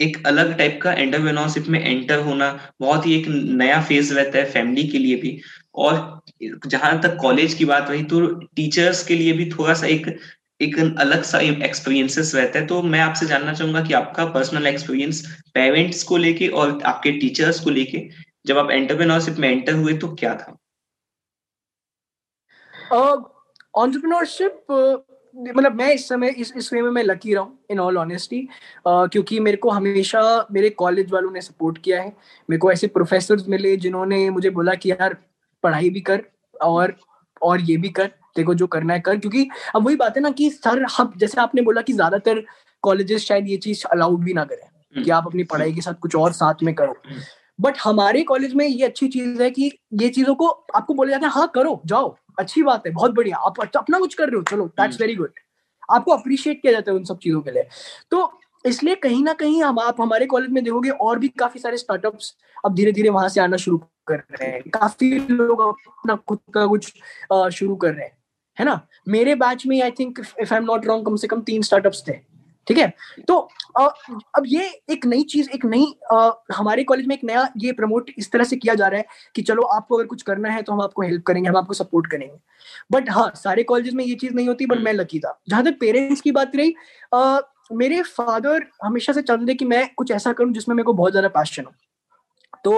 एक अलग टाइप का एंटरप्रेन्योरशिप में एंटर होना बहुत ही एक नया फेज रहता है फैमिली के लिए भी, और जहां तक कॉलेज की बात रही तो टीचर्स के लिए भी थोड़ा सा एक एक अलग सा एक्सपीरियंसेस रहता है। तो मैं आपसे जानना चाहूंगा कि आपका पर्सनल एक्सपीरियंस पेरेंट्स को लेके और आपके टीचर्स को लेके जब आप एंटरप्रेन्योरशिप में एंटर हुए तो क्या था? एंटरप्रेन्योरशिप uh, मतलब मैं इस समय इस इस वे में मैं लकी रहा हूँ इन ऑल ऑनेस्टी, क्योंकि मेरे को हमेशा मेरे कॉलेज वालों ने सपोर्ट किया है, मेरे को ऐसे प्रोफेसर्स मिले जिन्होंने मुझे बोला कि यार पढ़ाई भी कर और और ये भी कर, देखो जो करना है कर, क्योंकि अब वही बात है ना कि सर हम जैसे आपने बोला कि ज्यादातर कॉलेजेस शायद ये चीज अलाउड भी ना करें कि आप अपनी पढ़ाई के साथ कुछ और साथ में करो, बट हमारे कॉलेज में ये अच्छी चीज है कि ये चीजों को आपको बोला जाता है हाँ करो जाओ, अच्छी बात है, बहुत बढ़िया, आप अपना कुछ कर रहे हो, चलो दैट्स वेरी गुड, आपको अप्रिशिएट किया जाता है उन सब चीजों के लिए। तो इसलिए कहीं ना कहीं हम आप हमारे कॉलेज में देखोगे और भी काफी सारे स्टार्टअप्स अब धीरे धीरे वहां से आना शुरू कर रहे हैं, काफी लोग अपना खुद का कुछ शुरू कर रहे हैं, है ना। मेरे बैच में I think if I am not wrong कम से कम तीन स्टार्टअप्स थे, ठीक है। तो अब ये एक नई चीज, एक नई हमारे कॉलेज में एक नया ये प्रमोट इस तरह से किया जा रहा है कि चलो आपको अगर कुछ करना है तो हम आपको हेल्प करेंगे, हम आपको सपोर्ट करेंगे। बट हाँ, सारे कॉलेजेस में ये चीज नहीं होती, बट मैं लकी था। जहां तक पेरेंट्स की बात रही, आ, मेरे फादर हमेशा से चाहते थे कि मैं कुछ ऐसा करूं जिसमें मेरे को बहुत ज्यादा पैशन हो। तो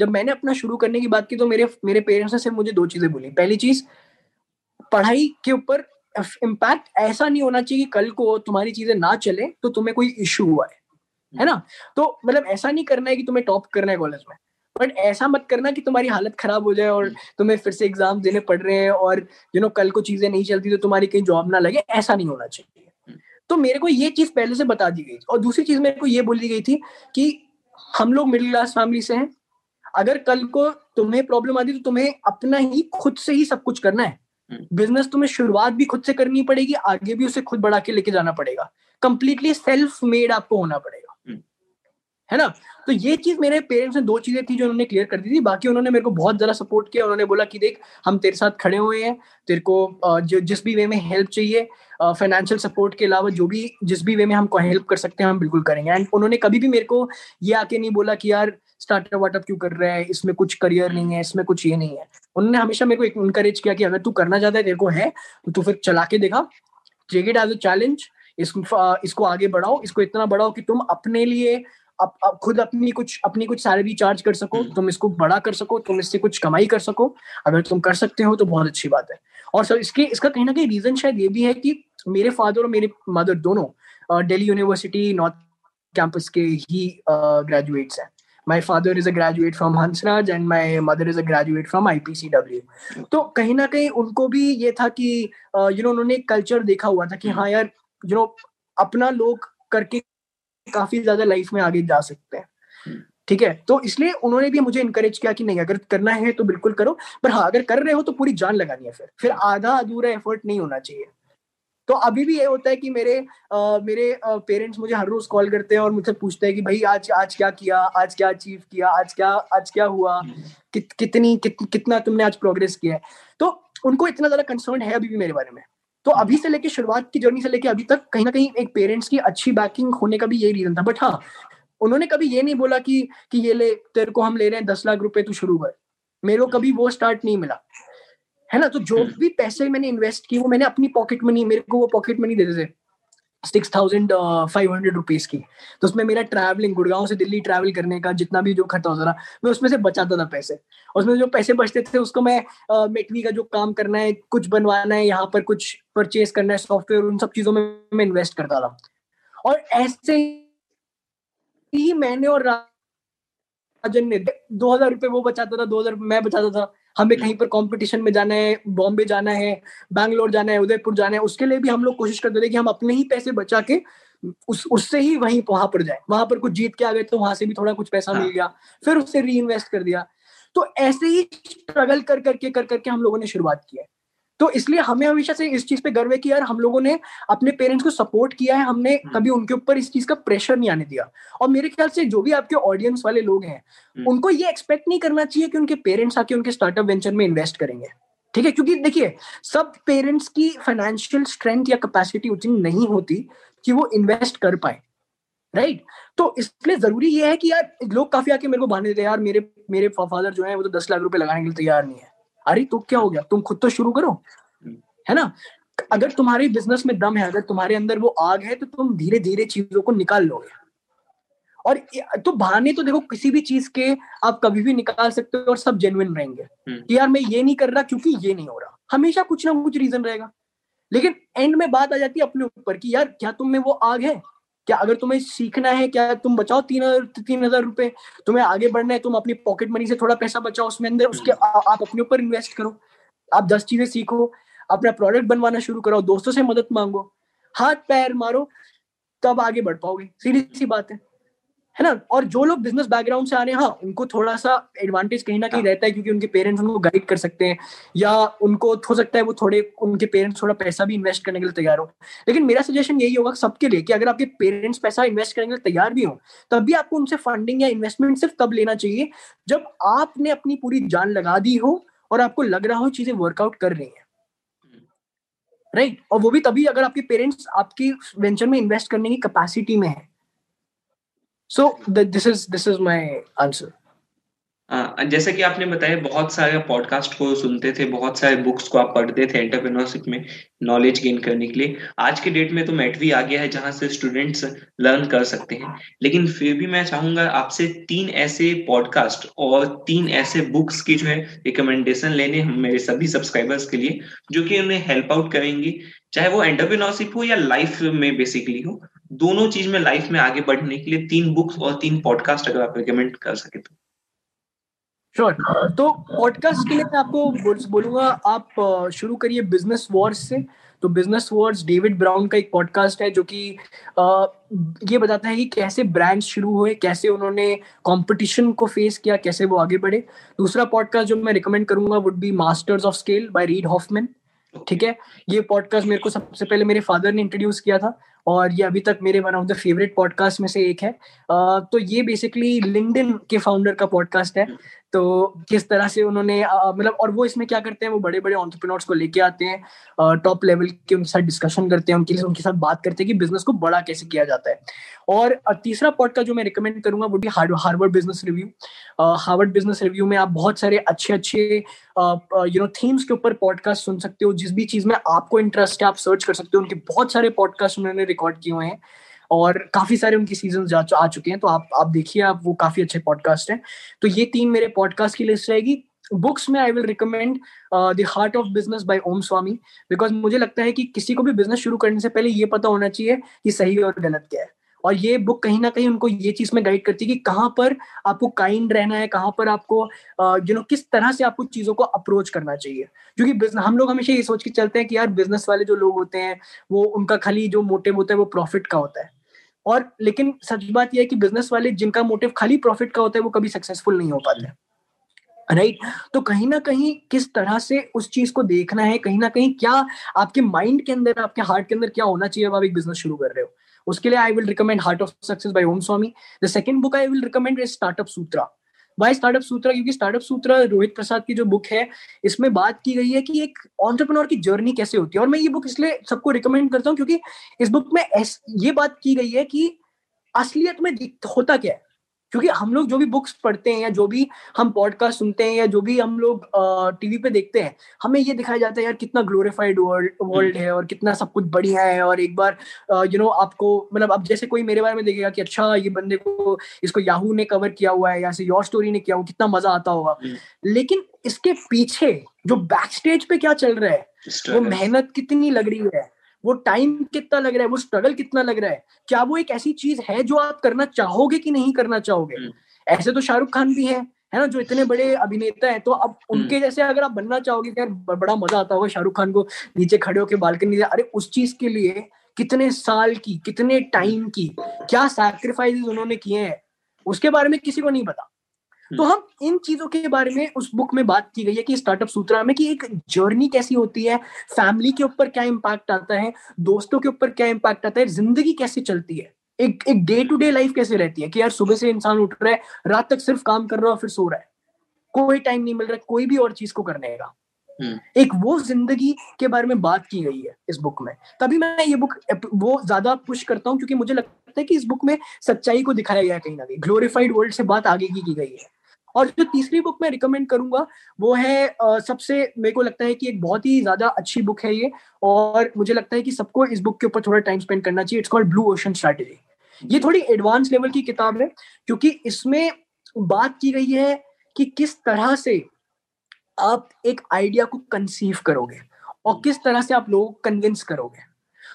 जब मैंने अपना शुरू करने की बात की तो मेरे मेरे पेरेंट्स ने सिर्फ मुझे दो चीजें बोली। पहली चीज, पढ़ाई के ऊपर इम्पैक्ट ऐसा नहीं होना चाहिए कि कल को तुम्हारी चीजें ना चले तो तुम्हें कोई इश्यू हुआ है, है ना। तो मतलब ऐसा नहीं करना है कि तुम्हें टॉप करना है कॉलेज में, बट ऐसा मत करना कि तुम्हारी हालत खराब हो जाए और तुम्हें फिर से एग्जाम देने पड़ रहे हैं और यू नो कल को चीजें नहीं चलती तो तुम्हारी कहीं जॉब ना लगे, ऐसा नहीं होना चाहिए। तो मेरे को ये चीज पहले से बता दी गई। और दूसरी चीज मेरे को ये बोली गई थी कि हम लोग मिडिल क्लास फैमिली से हैं, अगर कल को तुम्हें प्रॉब्लम आती तो तुम्हें अपना ही खुद से ही सब कुछ करना है। बिजनेस तुम्हें शुरुआत भी खुद से करनी पड़ेगी, आगे भी उसे खुद बढ़ा के लेके जाना पड़ेगा, कंप्लीटली सेल्फ मेड आपको होना पड़ेगा, है ना। तो ये चीज मेरे पेरेंट्स ने दो चीजें थी जो उन्होंने क्लियर कर दी थी। बाकी उन्होंने मेरे को बहुत ज्यादा सपोर्ट किया। उन्होंने बोला कि देख, हम तेरे साथ खड़े हुए हैं, तेरे को जो जिस भी वे में हेल्प चाहिए, फाइनेंशियल सपोर्ट के अलावा जो भी जिस भी वे में हमको हेल्प कर सकते हैं हम बिल्कुल करेंगे। एंड उन्होंने कभी भी मेरे को ये आके नहीं बोला कि यार स्टार्टअप वार्टअप क्यों कर रहा है, इसमें कुछ करियर नहीं है, इसमें कुछ ये नहीं है। उन्होंने हमेशा मेरे को एक इनकरेज किया कि अगर तू करना चाहता है, तेरे को है तो तू फिर चला के देखा, take it as a challenge, इसको आगे बढ़ाओ, इसको इतना बढ़ाओ कि तुम अपने लिए अब अब खुद अपनी कुछ अपनी कुछ सैलरी चार्ज कर सको, तुम इसको बड़ा कर सको, तुम इससे कुछ कमाई कर सको। अगर तुम कर सकते हो तो बहुत अच्छी बात है। और सर इसके इसका कहीं ना कहीं रीजन शायद ये भी है कि मेरे फादर और मेरे मदर दोनों दिल्ली यूनिवर्सिटी नॉर्थ कैंपस के ही ग्रेजुएट्स हैं। My father is a graduate from Hansraj and my mother is a graduate from I P C W. तो कहीं ना कहीं उनको भी ये था कि यू नो उन्होंने कल्चर देखा हुआ था कि हाँ यार यू नो अपना लोग करके काफी ज्यादा लाइफ में आगे जा सकते हैं। ठीक है, तो इसलिए उन्होंने भी मुझे इनकरेज किया कि नहीं, अगर करना है तो बिल्कुल करो, पर हाँ अगर कर रहे हो तो पूरी जान लगानी है, फिर फिर आधा अधूरा एफर्ट नहीं होना चाहिए। तो अभी भी ये होता है कि मेरे आ, मेरे पेरेंट्स मुझे हर रोज कॉल करते हैं और मुझसे पूछते हैं कि भाई आज आज क्या किया, आज क्या अचीव किया, आज क्या आज क्या हुआ, कि, कितनी कित, कितना तुमने आज प्रोग्रेस किया है। तो उनको इतना ज्यादा कंसर्न है अभी भी मेरे बारे में। तो अभी से लेके शुरुआत की जर्नी से लेके अभी तक कहीं ना कहीं एक पेरेंट्स की अच्छी बैकिंग होने का भी यही रीजन था। बट हाँ, उन्होंने कभी ये नहीं बोला कि कि ये ले, तेरे को हम ले रहे हैं दस लाख रुपए, तू शुरू कर। मेरे को कभी वो स्टार्ट नहीं मिला, है ना। तो जो भी पैसे मैंने इन्वेस्ट किए वो मैंने अपनी पॉकेट मनी, मेरे को वो पॉकेट मनी देते थे six thousand five hundred rupees की। तो उसमें मेरा ट्रैवलिंग, गुड़गांव से दिल्ली ट्रैवल करने का जितना भी जो खर्चा होता था, मैं उसमें से बचाता था पैसे। और उसमें जो पैसे बचते थे उसको मैं uh, मेटवी का जो काम करना है, कुछ बनवाना है, यहाँ पर कुछ परचेज करना है, सॉफ्टवेयर, उन सब चीजों में मैं इन्वेस्ट करता था। और ऐसे ही मैंने और राजन ने दो हजार रुपये वो बचाता था, दो हजार मैं बचाता था। हमें कहीं पर कंपटीशन में जाना है, बॉम्बे जाना है, बैंगलोर जाना है, उदयपुर जाना है, उसके लिए भी हम लोग कोशिश करते थे कि हम अपने ही पैसे बचा के उस उससे ही वहीं वहां पर जाए। वहां पर कुछ जीत के आ गए तो वहां से भी थोड़ा कुछ पैसा मिल गया, फिर उससे री इन्वेस्ट कर दिया। तो ऐसे ही स्ट्रगल कर करके कर करके हम लोगों ने शुरुआत की है। तो इसलिए हमें हमेशा से इस चीज पे गर्व है कि यार हम लोगों ने अपने पेरेंट्स को सपोर्ट किया है, हमने कभी उनके ऊपर इस चीज का प्रेशर नहीं आने दिया। और मेरे ख्याल से जो भी आपके ऑडियंस वाले लोग हैं उनको ये एक्सपेक्ट नहीं करना चाहिए कि उनके पेरेंट्स आके उनके स्टार्टअप वेंचर में इन्वेस्ट करेंगे, ठीक है। क्योंकि देखिए, सब पेरेंट्स की फाइनेंशियल स्ट्रेंथ या कैपेसिटी उतनी नहीं होती कि वो इन्वेस्ट कर पाए, राइट। तो इसलिए जरूरी ये है कि यार, लोग काफी आके मेरे को बहाने देते हैं, यार मेरे मेरे फादर जो है वो तो दस लाख रुपए लगाने के लिए तैयार नहीं है। अरे तो क्या हो गया, तुम खुद तो शुरू करो, है ना। अगर तुम्हारे बिजनेस में दम है, अगर तुम्हारे अंदर वो आग है, तो तुम धीरे धीरे चीजों को निकाल लोगे। और तो बहाने तो देखो किसी भी चीज के आप कभी भी निकाल सकते हो और सब जेन्युइन रहेंगे कि यार मैं ये नहीं कर रहा क्योंकि ये नहीं हो रहा, हमेशा कुछ ना कुछ रीजन रहेगा। लेकिन एंड में बात आ जाती है अपने ऊपर कि यार क्या तुम में वो आग है, क्या अगर तुम्हें सीखना है, क्या तुम बचाओ तीन हजार रुपए, तुम्हें आगे बढ़ना है, तुम अपनी पॉकेट मनी से थोड़ा पैसा बचाओ, उसमें अंदर उसके आ, आप अपने ऊपर इन्वेस्ट करो, आप दस चीजें सीखो, अपना प्रोडक्ट बनवाना शुरू करो, दोस्तों से मदद मांगो, हाथ पैर मारो, तब आगे बढ़ पाओगे। सीधी सी बात है, है ना। और जो लोग बिजनेस बैकग्राउंड से आ रहे हैं, हाँ उनको थोड़ा सा एडवांटेज कहीं ना कहीं रहता है क्योंकि उनके पेरेंट्स उनको गाइड कर सकते हैं, या उनको हो सकता है वो थोड़े, उनके पेरेंट्स थोड़ा पैसा भी इन्वेस्ट करने के लिए तैयार हो। लेकिन मेरा सजेशन यही होगा सबके लिए कि अगर आपके पेरेंट्स पैसा इन्वेस्ट करने के लिए तैयार भी हो, तब भी आपको उनसे फंडिंग या इन्वेस्टमेंट सिर्फ तब लेना चाहिए जब आपने अपनी पूरी जान लगा दी हो और आपको लग रहा हो चीजें वर्कआउट कर रही हैं, राइट। और वो भी तभी अगर आपके पेरेंट्स आपकी वेंचर में इन्वेस्ट करने की कैपेसिटी में है। So this is this is my answer. Uh, जैसे कि आपने बताया, बहुत सारे पॉडकास्ट को सुनते थे, बहुत सारे बुक्स को आप पढ़ते थे एंटरप्रेन्योरशिप में नॉलेज गेन करने के लिए। आज के डेट में तो मैटवी आ गया है जहां से स्टूडेंट्स लर्न कर सकते हैं, लेकिन फिर भी मैं चाहूंगा आपसे तीन ऐसे पॉडकास्ट और तीन ऐसे बुक्स की जो है रिकमेंडेशन लेने मेरे सभी सब्सक्राइबर्स के लिए, जो कि उन्हें हेल्प आउट करेंगी, चाहे वो एंटरप्रेन्योरशिप हो या लाइफ में बेसिकली हो, दोनों चीज में लाइफ में आगे बढ़ने के लिए तीन बुक्स और तीन पॉडकास्ट अगर आप रिकमेंड कर सके तो। Sure. तो पॉडकास्ट के लिए मैं आपको बोलूंगा, आप शुरू करिए बिजनेस वॉर्स से। तो बिजनेस वॉर्स डेविड ब्राउन का एक पॉडकास्ट है जो कि ये बताता है कि कैसे ब्रांड्स शुरू हुए, कैसे उन्होंने कंपटीशन को फेस किया, कैसे वो आगे बढ़े। दूसरा पॉडकास्ट जो मैं रिकमेंड करूंगा would be masters of scale by Reid Hoffman, ठीक है। ये पॉडकास्ट मेरे को सबसे पहले मेरे फादर ने इंट्रोड्यूस किया था और ये अभी तक मेरे one of the favourite podcast में से एक है। uh, तो ये बेसिकली लिंक्डइन के फाउंडर का पॉडकास्ट है। तो किस तरह से उन्होंने uh, मतलब, और वो इसमें क्या करते हैं, वो बड़े बड़े एंटरप्रेन्योर्स को लेके आते हैं, टॉप uh, लेवल के उनके साथ डिस्कशन करते हैं, उनके उनके साथ बात करते हैं कि बिजनेस को बड़ा कैसे किया जाता है। और तीसरा पॉडकास्ट जो मैं रिकमेंड करूंगा वो भी Harvard business review. Harvard business review में आप बहुत सारे अच्छे अच्छे यू नो थीम्स के ऊपर पॉडकास्ट सुन सकते हो, जिस भी चीज में आपको इंटरेस्ट है आप सर्च कर सकते हो। उनके बहुत सारे पॉडकास्ट उन्होंने रिकॉर्ड किए हुए हैं और काफी सारे उनकी सीजन आ चुके हैं, तो आप आप देखिए, आप वो काफी अच्छे पॉडकास्ट हैं। तो ये तीन मेरे पॉडकास्ट की लिस्ट रहेगी। बुक्स में I will recommend the heart of business by Om Swami, because मुझे लगता है कि किसी को भी बिजनेस शुरू करने से पहले ये पता होना चाहिए कि सही और गलत क्या है। और ये बुक कहीं ना कहीं उनको ये चीज में गाइड करती है कि कहाँ पर आपको काइंड रहना है, कहाँ पर आपको यू नो किस तरह से आपको चीजों को अप्रोच करना चाहिए। क्योंकि बिजनेस, हम लोग हमेशा ये सोच के चलते हैं कि यार बिजनेस वाले जो लोग होते हैं वो, उनका खाली जो मोटिव होता है वो प्रॉफिट का होता है, और लेकिन सच बात यह है कि बिजनेस वाले जिनका मोटिव खाली प्रॉफिट का होता है वो कभी सक्सेसफुल नहीं हो पाते, राइट right? तो कहीं ना कहीं किस तरह से उस चीज को देखना है, कहीं ना कहीं क्या आपके माइंड के अंदर, आपके हार्ट के अंदर क्या होना चाहिए जब आप एक बिजनेस शुरू कर रहे हो, उसके लिए I will recommend heart of success by Om Swami. The second book I will recommend is startup Sutra by startup Sutra, क्योंकि स्टार्टअप सूत्रा रोहित प्रसाद की जो बुक है इसमें बात की गई है कि एक एंटरप्रेन्योर की जर्नी कैसे होती है। और मैं ये बुक इसलिए सबको रिकमेंड करता हूँ क्योंकि इस बुक में ये बात की गई है कि असलियत में होता क्या है, क्योंकि हम लोग जो भी बुक्स पढ़ते हैं या जो भी हम पॉडकास्ट सुनते हैं या जो भी हम लोग टीवी पे देखते हैं, हमें ये दिखाया जाता है यार कितना ग्लोरिफाइड वर्ल्ड वर्ल्ड है और कितना सब कुछ बढ़िया है। और एक बार यू नो आपको मतलब अब जैसे कोई मेरे बारे में देखेगा कि अच्छा ये बंदे को इसको याहू ने कवर किया हुआ है या योर स्टोरी ने किया हुआ, कितना मजा आता होगा। लेकिन इसके पीछे जो बैक स्टेज पे क्या चल रहा है, वो मेहनत कितनी लग रही है, वो टाइम कितना लग रहा है, वो स्ट्रगल कितना लग रहा है, क्या वो एक ऐसी चीज है जो आप करना चाहोगे कि नहीं करना चाहोगे। hmm. ऐसे तो शाहरुख खान भी है, है ना, जो इतने बड़े अभिनेता हैं, तो अब hmm. उनके जैसे अगर आप बनना चाहोगे यार बड़ा मजा आता होगा शाहरुख खान को नीचे खड़े होकर बालकनी से, अरे उस चीज के लिए कितने साल की, कितने टाइम की, क्या सैक्रिफाइसेस उन्होंने किए हैं, उसके बारे में किसी को नहीं पता। Hmm. तो हम इन चीजों के बारे में उस बुक में बात की गई है कि स्टार्टअप सूत्रा में कि एक जर्नी कैसी होती है, फैमिली के ऊपर क्या इम्पैक्ट आता है, दोस्तों के ऊपर क्या इम्पैक्ट आता है, जिंदगी कैसे चलती है, एक एक डे टू डे लाइफ कैसे रहती है कि यार सुबह से इंसान उठ रहा है, रात तक सिर्फ काम कर रहा है और फिर सो रहा है, कोई टाइम नहीं मिल रहा है कोई भी और चीज को करने का। Hmm. एक वो जिंदगी के बारे में बात की गई है इस बुक में। तभी मैं ये बुक वो ज्यादा पुश करता हूँ क्योंकि मुझे लगता है कि इस बुक में सच्चाई को दिखाया गया है, कहीं ना कहीं ग्लोरिफाइड वर्ल्ड से बात आगे की गई है। और जो तीसरी बुक मैं रिकमेंड करूंगा वो है आ, सबसे मेरे को लगता है कि एक बहुत ही ज्यादा अच्छी बुक है ये, और मुझे लगता है कि सबको इस बुक के ऊपर थोड़ा टाइम स्पेंड करना चाहिए। It's called blue ocean strategy. ये थोड़ी एडवांस लेवल की किताब है क्योंकि इसमें बात की गई है कि किस तरह से आप एक आइडिया को कंसीव करोगे और किस तरह से आप लोगों को कन्विंस करोगे।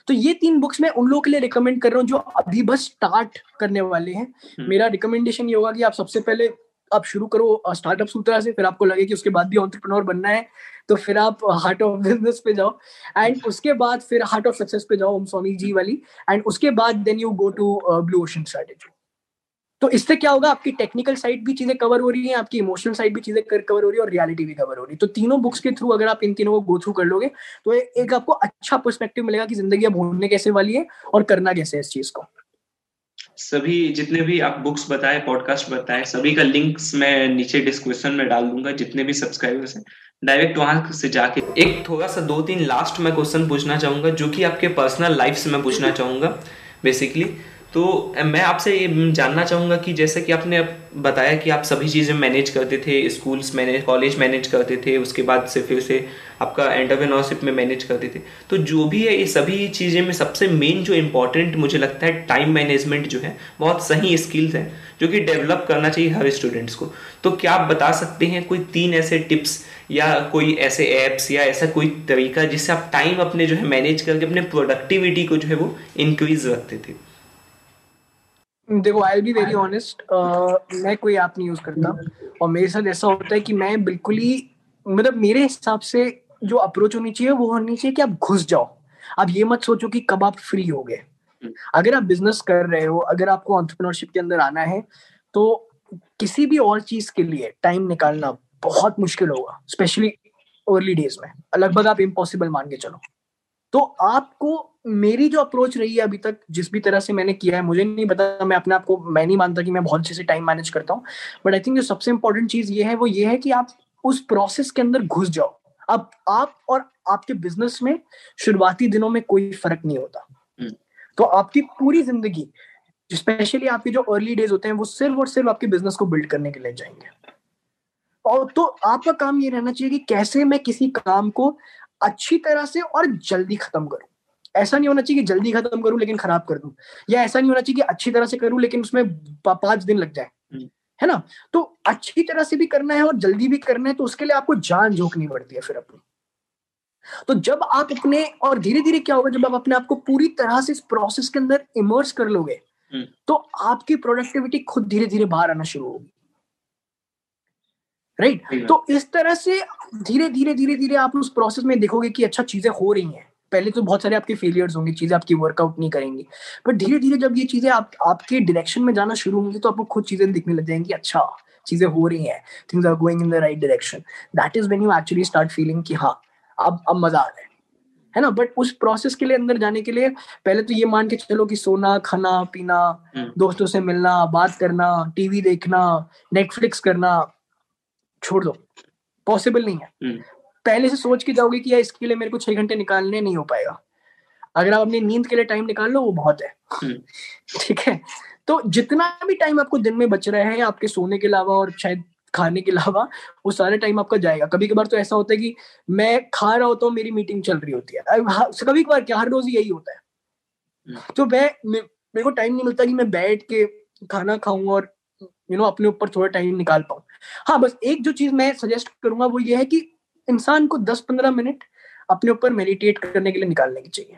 तो ये तीन बुक्स मैं उन लोगों के लिए रिकमेंड कर रहा हूँ जो अभी बस स्टार्ट करने वाले हैं। मेरा रिकमेंडेशन ये होगा कि आप सबसे पहले आप शुरू करो स्टार्टअप सूत्रा से, फिर आपको लगे कि उसके बाद भी एंटरप्रेन्योर बनना है तो फिर आप हार्ट ऑफ बिजनेस पे जाओ, एंड उसके बाद फिर हार्ट ऑफ सक्सेस पे जाओ ओम स्वामी जी वाली, एंड उसके बाद then you go to blue ocean strategy. तो इससे क्या होगा, आपकी टेक्निकल साइड भी चीजें कवर हो रही है, आपकी इमोशनल साइड भी चीजें कवर हो रही है और रियलिटी भी कवर हो रही है। तो तीनों बुक्स के थ्रू अगर आप इन तीनों को गो थ्रू कर लोगे तो एक आपको अच्छा पर्सपेक्टिव मिलेगा कि जिंदगी अब होने कैसे वाली है और करना कैसे है इस चीज को। सभी जितने भी आप बुक्स बताए, पॉडकास्ट बताए, सभी का लिंक्स मैं नीचे डिस्क्रिप्शन में डाल दूंगा। जितने भी सब्सक्राइबर्स हैं डायरेक्ट वहां से जाके एक थोड़ा सा दो तीन लास्ट में क्वेश्चन पूछना चाहूंगा जो कि आपके पर्सनल लाइफ से मैं पूछना चाहूंगा बेसिकली। तो मैं आपसे ये जानना चाहूँगा कि जैसे कि आपने बताया कि आप सभी चीज़ें मैनेज करते थे, स्कूल्स मैनेज, कॉलेज मैनेज करते थे, उसके बाद से फिर से आपका एंटरप्रेन्योरशिप में मैनेज करते थे, तो जो भी है ये सभी चीज़ें में सबसे मेन जो इम्पॉर्टेंट मुझे लगता है टाइम मैनेजमेंट जो है बहुत सही स्किल्स हैं जो कि डेवलप करना चाहिए हर स्टूडेंट्स को। तो क्या आप बता सकते हैं कोई तीन ऐसे टिप्स या कोई ऐसे ऐप्स या ऐसा कोई तरीका जिससे आप टाइम अपने जो है मैनेज करके अपने प्रोडक्टिविटी को जो है वो इंक्रीज रखते थे? देखो, I will be very honest, मैं कोई ऐप नहीं यूज करता और मेरे साथ ऐसा होता है कि मैं बिल्कुल ही मतलब मेरे हिसाब से जो अप्रोच होनी चाहिए वो होनी चाहिए कि आप घुस जाओ, आप ये मत सोचो कि कब आप फ्री हो गए। अगर आप बिजनेस कर रहे हो, अगर आपको एंटरप्रेन्योरशिप के अंदर आना है तो किसी भी और चीज के लिए टाइम निकालना बहुत मुश्किल होगा, स्पेशली अर्ली डेज में लगभग आप इम्पॉसिबल मान के चलो। तो आपको मेरी जो अप्रोच रही है अभी तक जिस भी तरह से मैंने किया है, मुझे नहीं पता, मैं अपने आप को मैं नहीं मानता कि मैं बहुत अच्छे से टाइम मैनेज करता हूँ, बट आई थिंक जो सबसे इंपॉर्टेंट चीज ये है वो ये है कि आप उस प्रोसेस के अंदर घुस जाओ। अब आप और आपके बिजनेस में शुरुआती दिनों में कोई फर्क नहीं होता। hmm. तो आपकी पूरी जिंदगी, स्पेशली आपके जो अर्ली डेज होते हैं, वो सिर्फ और सिर्फ आपके बिजनेस को बिल्ड करने के लिए जाएंगे। और तो आपका काम ये रहना चाहिए कि कैसे मैं किसी काम को अच्छी तरह से और जल्दी खत्म करूं। ऐसा नहीं होना चाहिए कि जल्दी खत्म करूं लेकिन खराब कर दूं, या ऐसा नहीं होना चाहिए कि अच्छी तरह से करूं लेकिन उसमें पांच दिन लग जाए, है ना। तो अच्छी तरह से भी करना है और जल्दी भी करना है, तो उसके लिए आपको जान झोंकनी पड़ती है फिर अपनी। तो जब आप अपने और धीरे धीरे क्या होगा, जब आप अपने आप को पूरी तरह से इस प्रोसेस के अंदर इमर्स कर लोगे तो आपकी प्रोडक्टिविटी खुद धीरे धीरे बाहर आना शुरू होगी, राइट right? तो इस तरह से धीरे धीरे धीरे धीरे आप उस प्रोसेस में देखोगे कि अच्छा चीजें हो रही हैं, पहले तो बहुत सारे आपके फेलियर्स होंगे, चीजें आपकी वर्कआउट नहीं करेंगी, बट धीरे धीरे जब ये चीजें आप, आपके डायरेक्शन में जाना शुरू होंगी तो आपको खुद चीजें दिखने लग जाएंगी, अच्छा चीजें हो रही हैं, things are going in the right direction, that is when you actually start feeling कि हाँ अब अब मजा आ रहा है, है ना। बट उस प्रोसेस के लिए, अंदर जाने के लिए, पहले तो ये मान के चलो कि सोना, खाना, पीना, दोस्तों से मिलना, बात करना, टीवी देखना, नेटफ्लिक्स करना छोड़ दो, पॉसिबल नहीं है। पहले से सोच के जाओगे कि यार इसके लिए मेरे को छह घंटे निकालने नहीं हो पाएगा, अगर आप अपनी नींद के लिए टाइम निकाल लो वो बहुत है, ठीक है। तो जितना भी टाइम आपको दिन में बच रहा है आपके सोने के अलावा और शायद खाने के अलावा, वो सारा टाइम आपका जाएगा। कभी कभार तो ऐसा होता है कि मैं खा रहा होता हूँ, मेरी मीटिंग चल रही होती है, कभी कभार क्या हर रोज यही होता है। तो मैं, मेरे को टाइम नहीं मिलता कि मैं बैठ के खाना खाऊं और यू नो अपने ऊपर थोड़ा टाइम निकाल पाऊं। हाँ, बस एक जो चीज मैं सजेस्ट करूंगा वो ये है कि इंसान को दस पंद्रह मिनट अपने ऊपर मेडिटेट करने के लिए निकालने की चाहिए।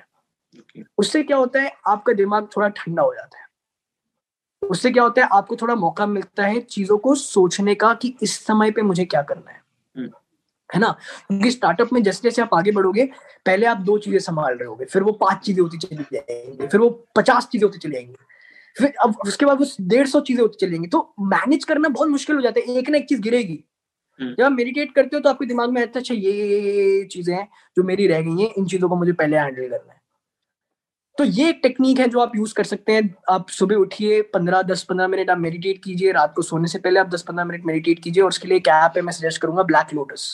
okay. उससे क्या होता है, आपका दिमाग थोड़ा ठंडा हो जाता है, उससे क्या होता है आपको थोड़ा मौका मिलता है चीजों को सोचने का कि इस समय पे मुझे क्या करना है, hmm. है ना। क्योंकि स्टार्टअप में जैसे जैसे आप आगे बढ़ोगे, पहले आप दो चीजें संभाल रहे होगे, फिर वो पांच चीजें होती चली जाएंगी, फिर वो पचास चीजें होती चली जाएंगी, फिर अब उसके बाद वो डेढ़ सौ चीजें होती चली जाएंगी, तो मैनेज करना बहुत मुश्किल हो जाता है, एक ना एक चीज गिरेगी। जब आप मेडिटेट करते हो तो आपके दिमाग में आता है अच्छा ये ये ये चीजें हैं जो मेरी रह गई हैं, इन चीजों को मुझे पहले हैंडल करना है। तो ये एक टेक्निक है जो आप यूज कर सकते हैं। आप सुबह उठिए, पंद्रह दस पंद्रह मिनट आप मेडिटेट कीजिए, रात को सोने से पहले आप दस पंद्रह मिनट मेडिटेट कीजिए। और उसके लिए क्या ऐप है मैं सजेस्ट करूंगा, ब्लैक लोटस।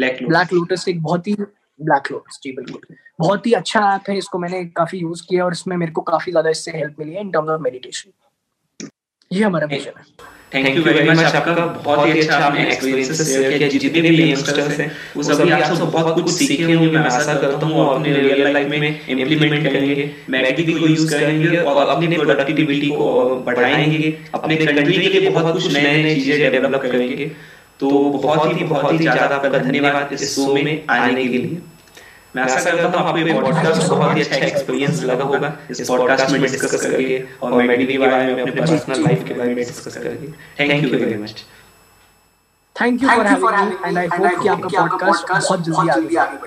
ब्लैक लोटस एक बहुत ही ब्लैक लोटस जी बिल्कुल बहुत ही अच्छा ऐप है, इसको मैंने काफी यूज किया और इसमें मेरे को काफी ज्यादा इससे हेल्प मिली है इन टर्म्स ऑफ मेडिटेशन। ये हमारा मिशन है। थैंक यू वेरी मच, आपका बहुत ही अच्छा आपने एक्सपीरियंस शेयर किया, जितने भी यंगस्टर्स हैं वो सभी आपसे बहुत कुछ सीखे होंगे, मैं आशा करता हूँ अपने रियल लाइफ में इंप्लीमेंट करेंगे, मैटवी को यूज करेंगे और अपनी प्रोडक्टिविटी को बढ़ाएंगे, अपने कंट्री के लिए बहुत कुछ नए नए चीजें डेवलप करेंगे। तो बहुत ही बहुत ही ज्यादा आपका धन्यवाद इस शो में आने के लिए। मैं आशा करता हूँ आपको ये पॉडकास्ट बहुत ही अच्छा एक्सपीरियंस लगा होगा, इस पॉडकास्ट में डिस्कस करके और मैटवी के बारे में, अपने पर्सनल लाइफ के बारे में डिस्कस करके। Thank you very much, thank you for having me and I hope कि आपका पॉडकास्ट बहुत जल्दी आगे बढ़े।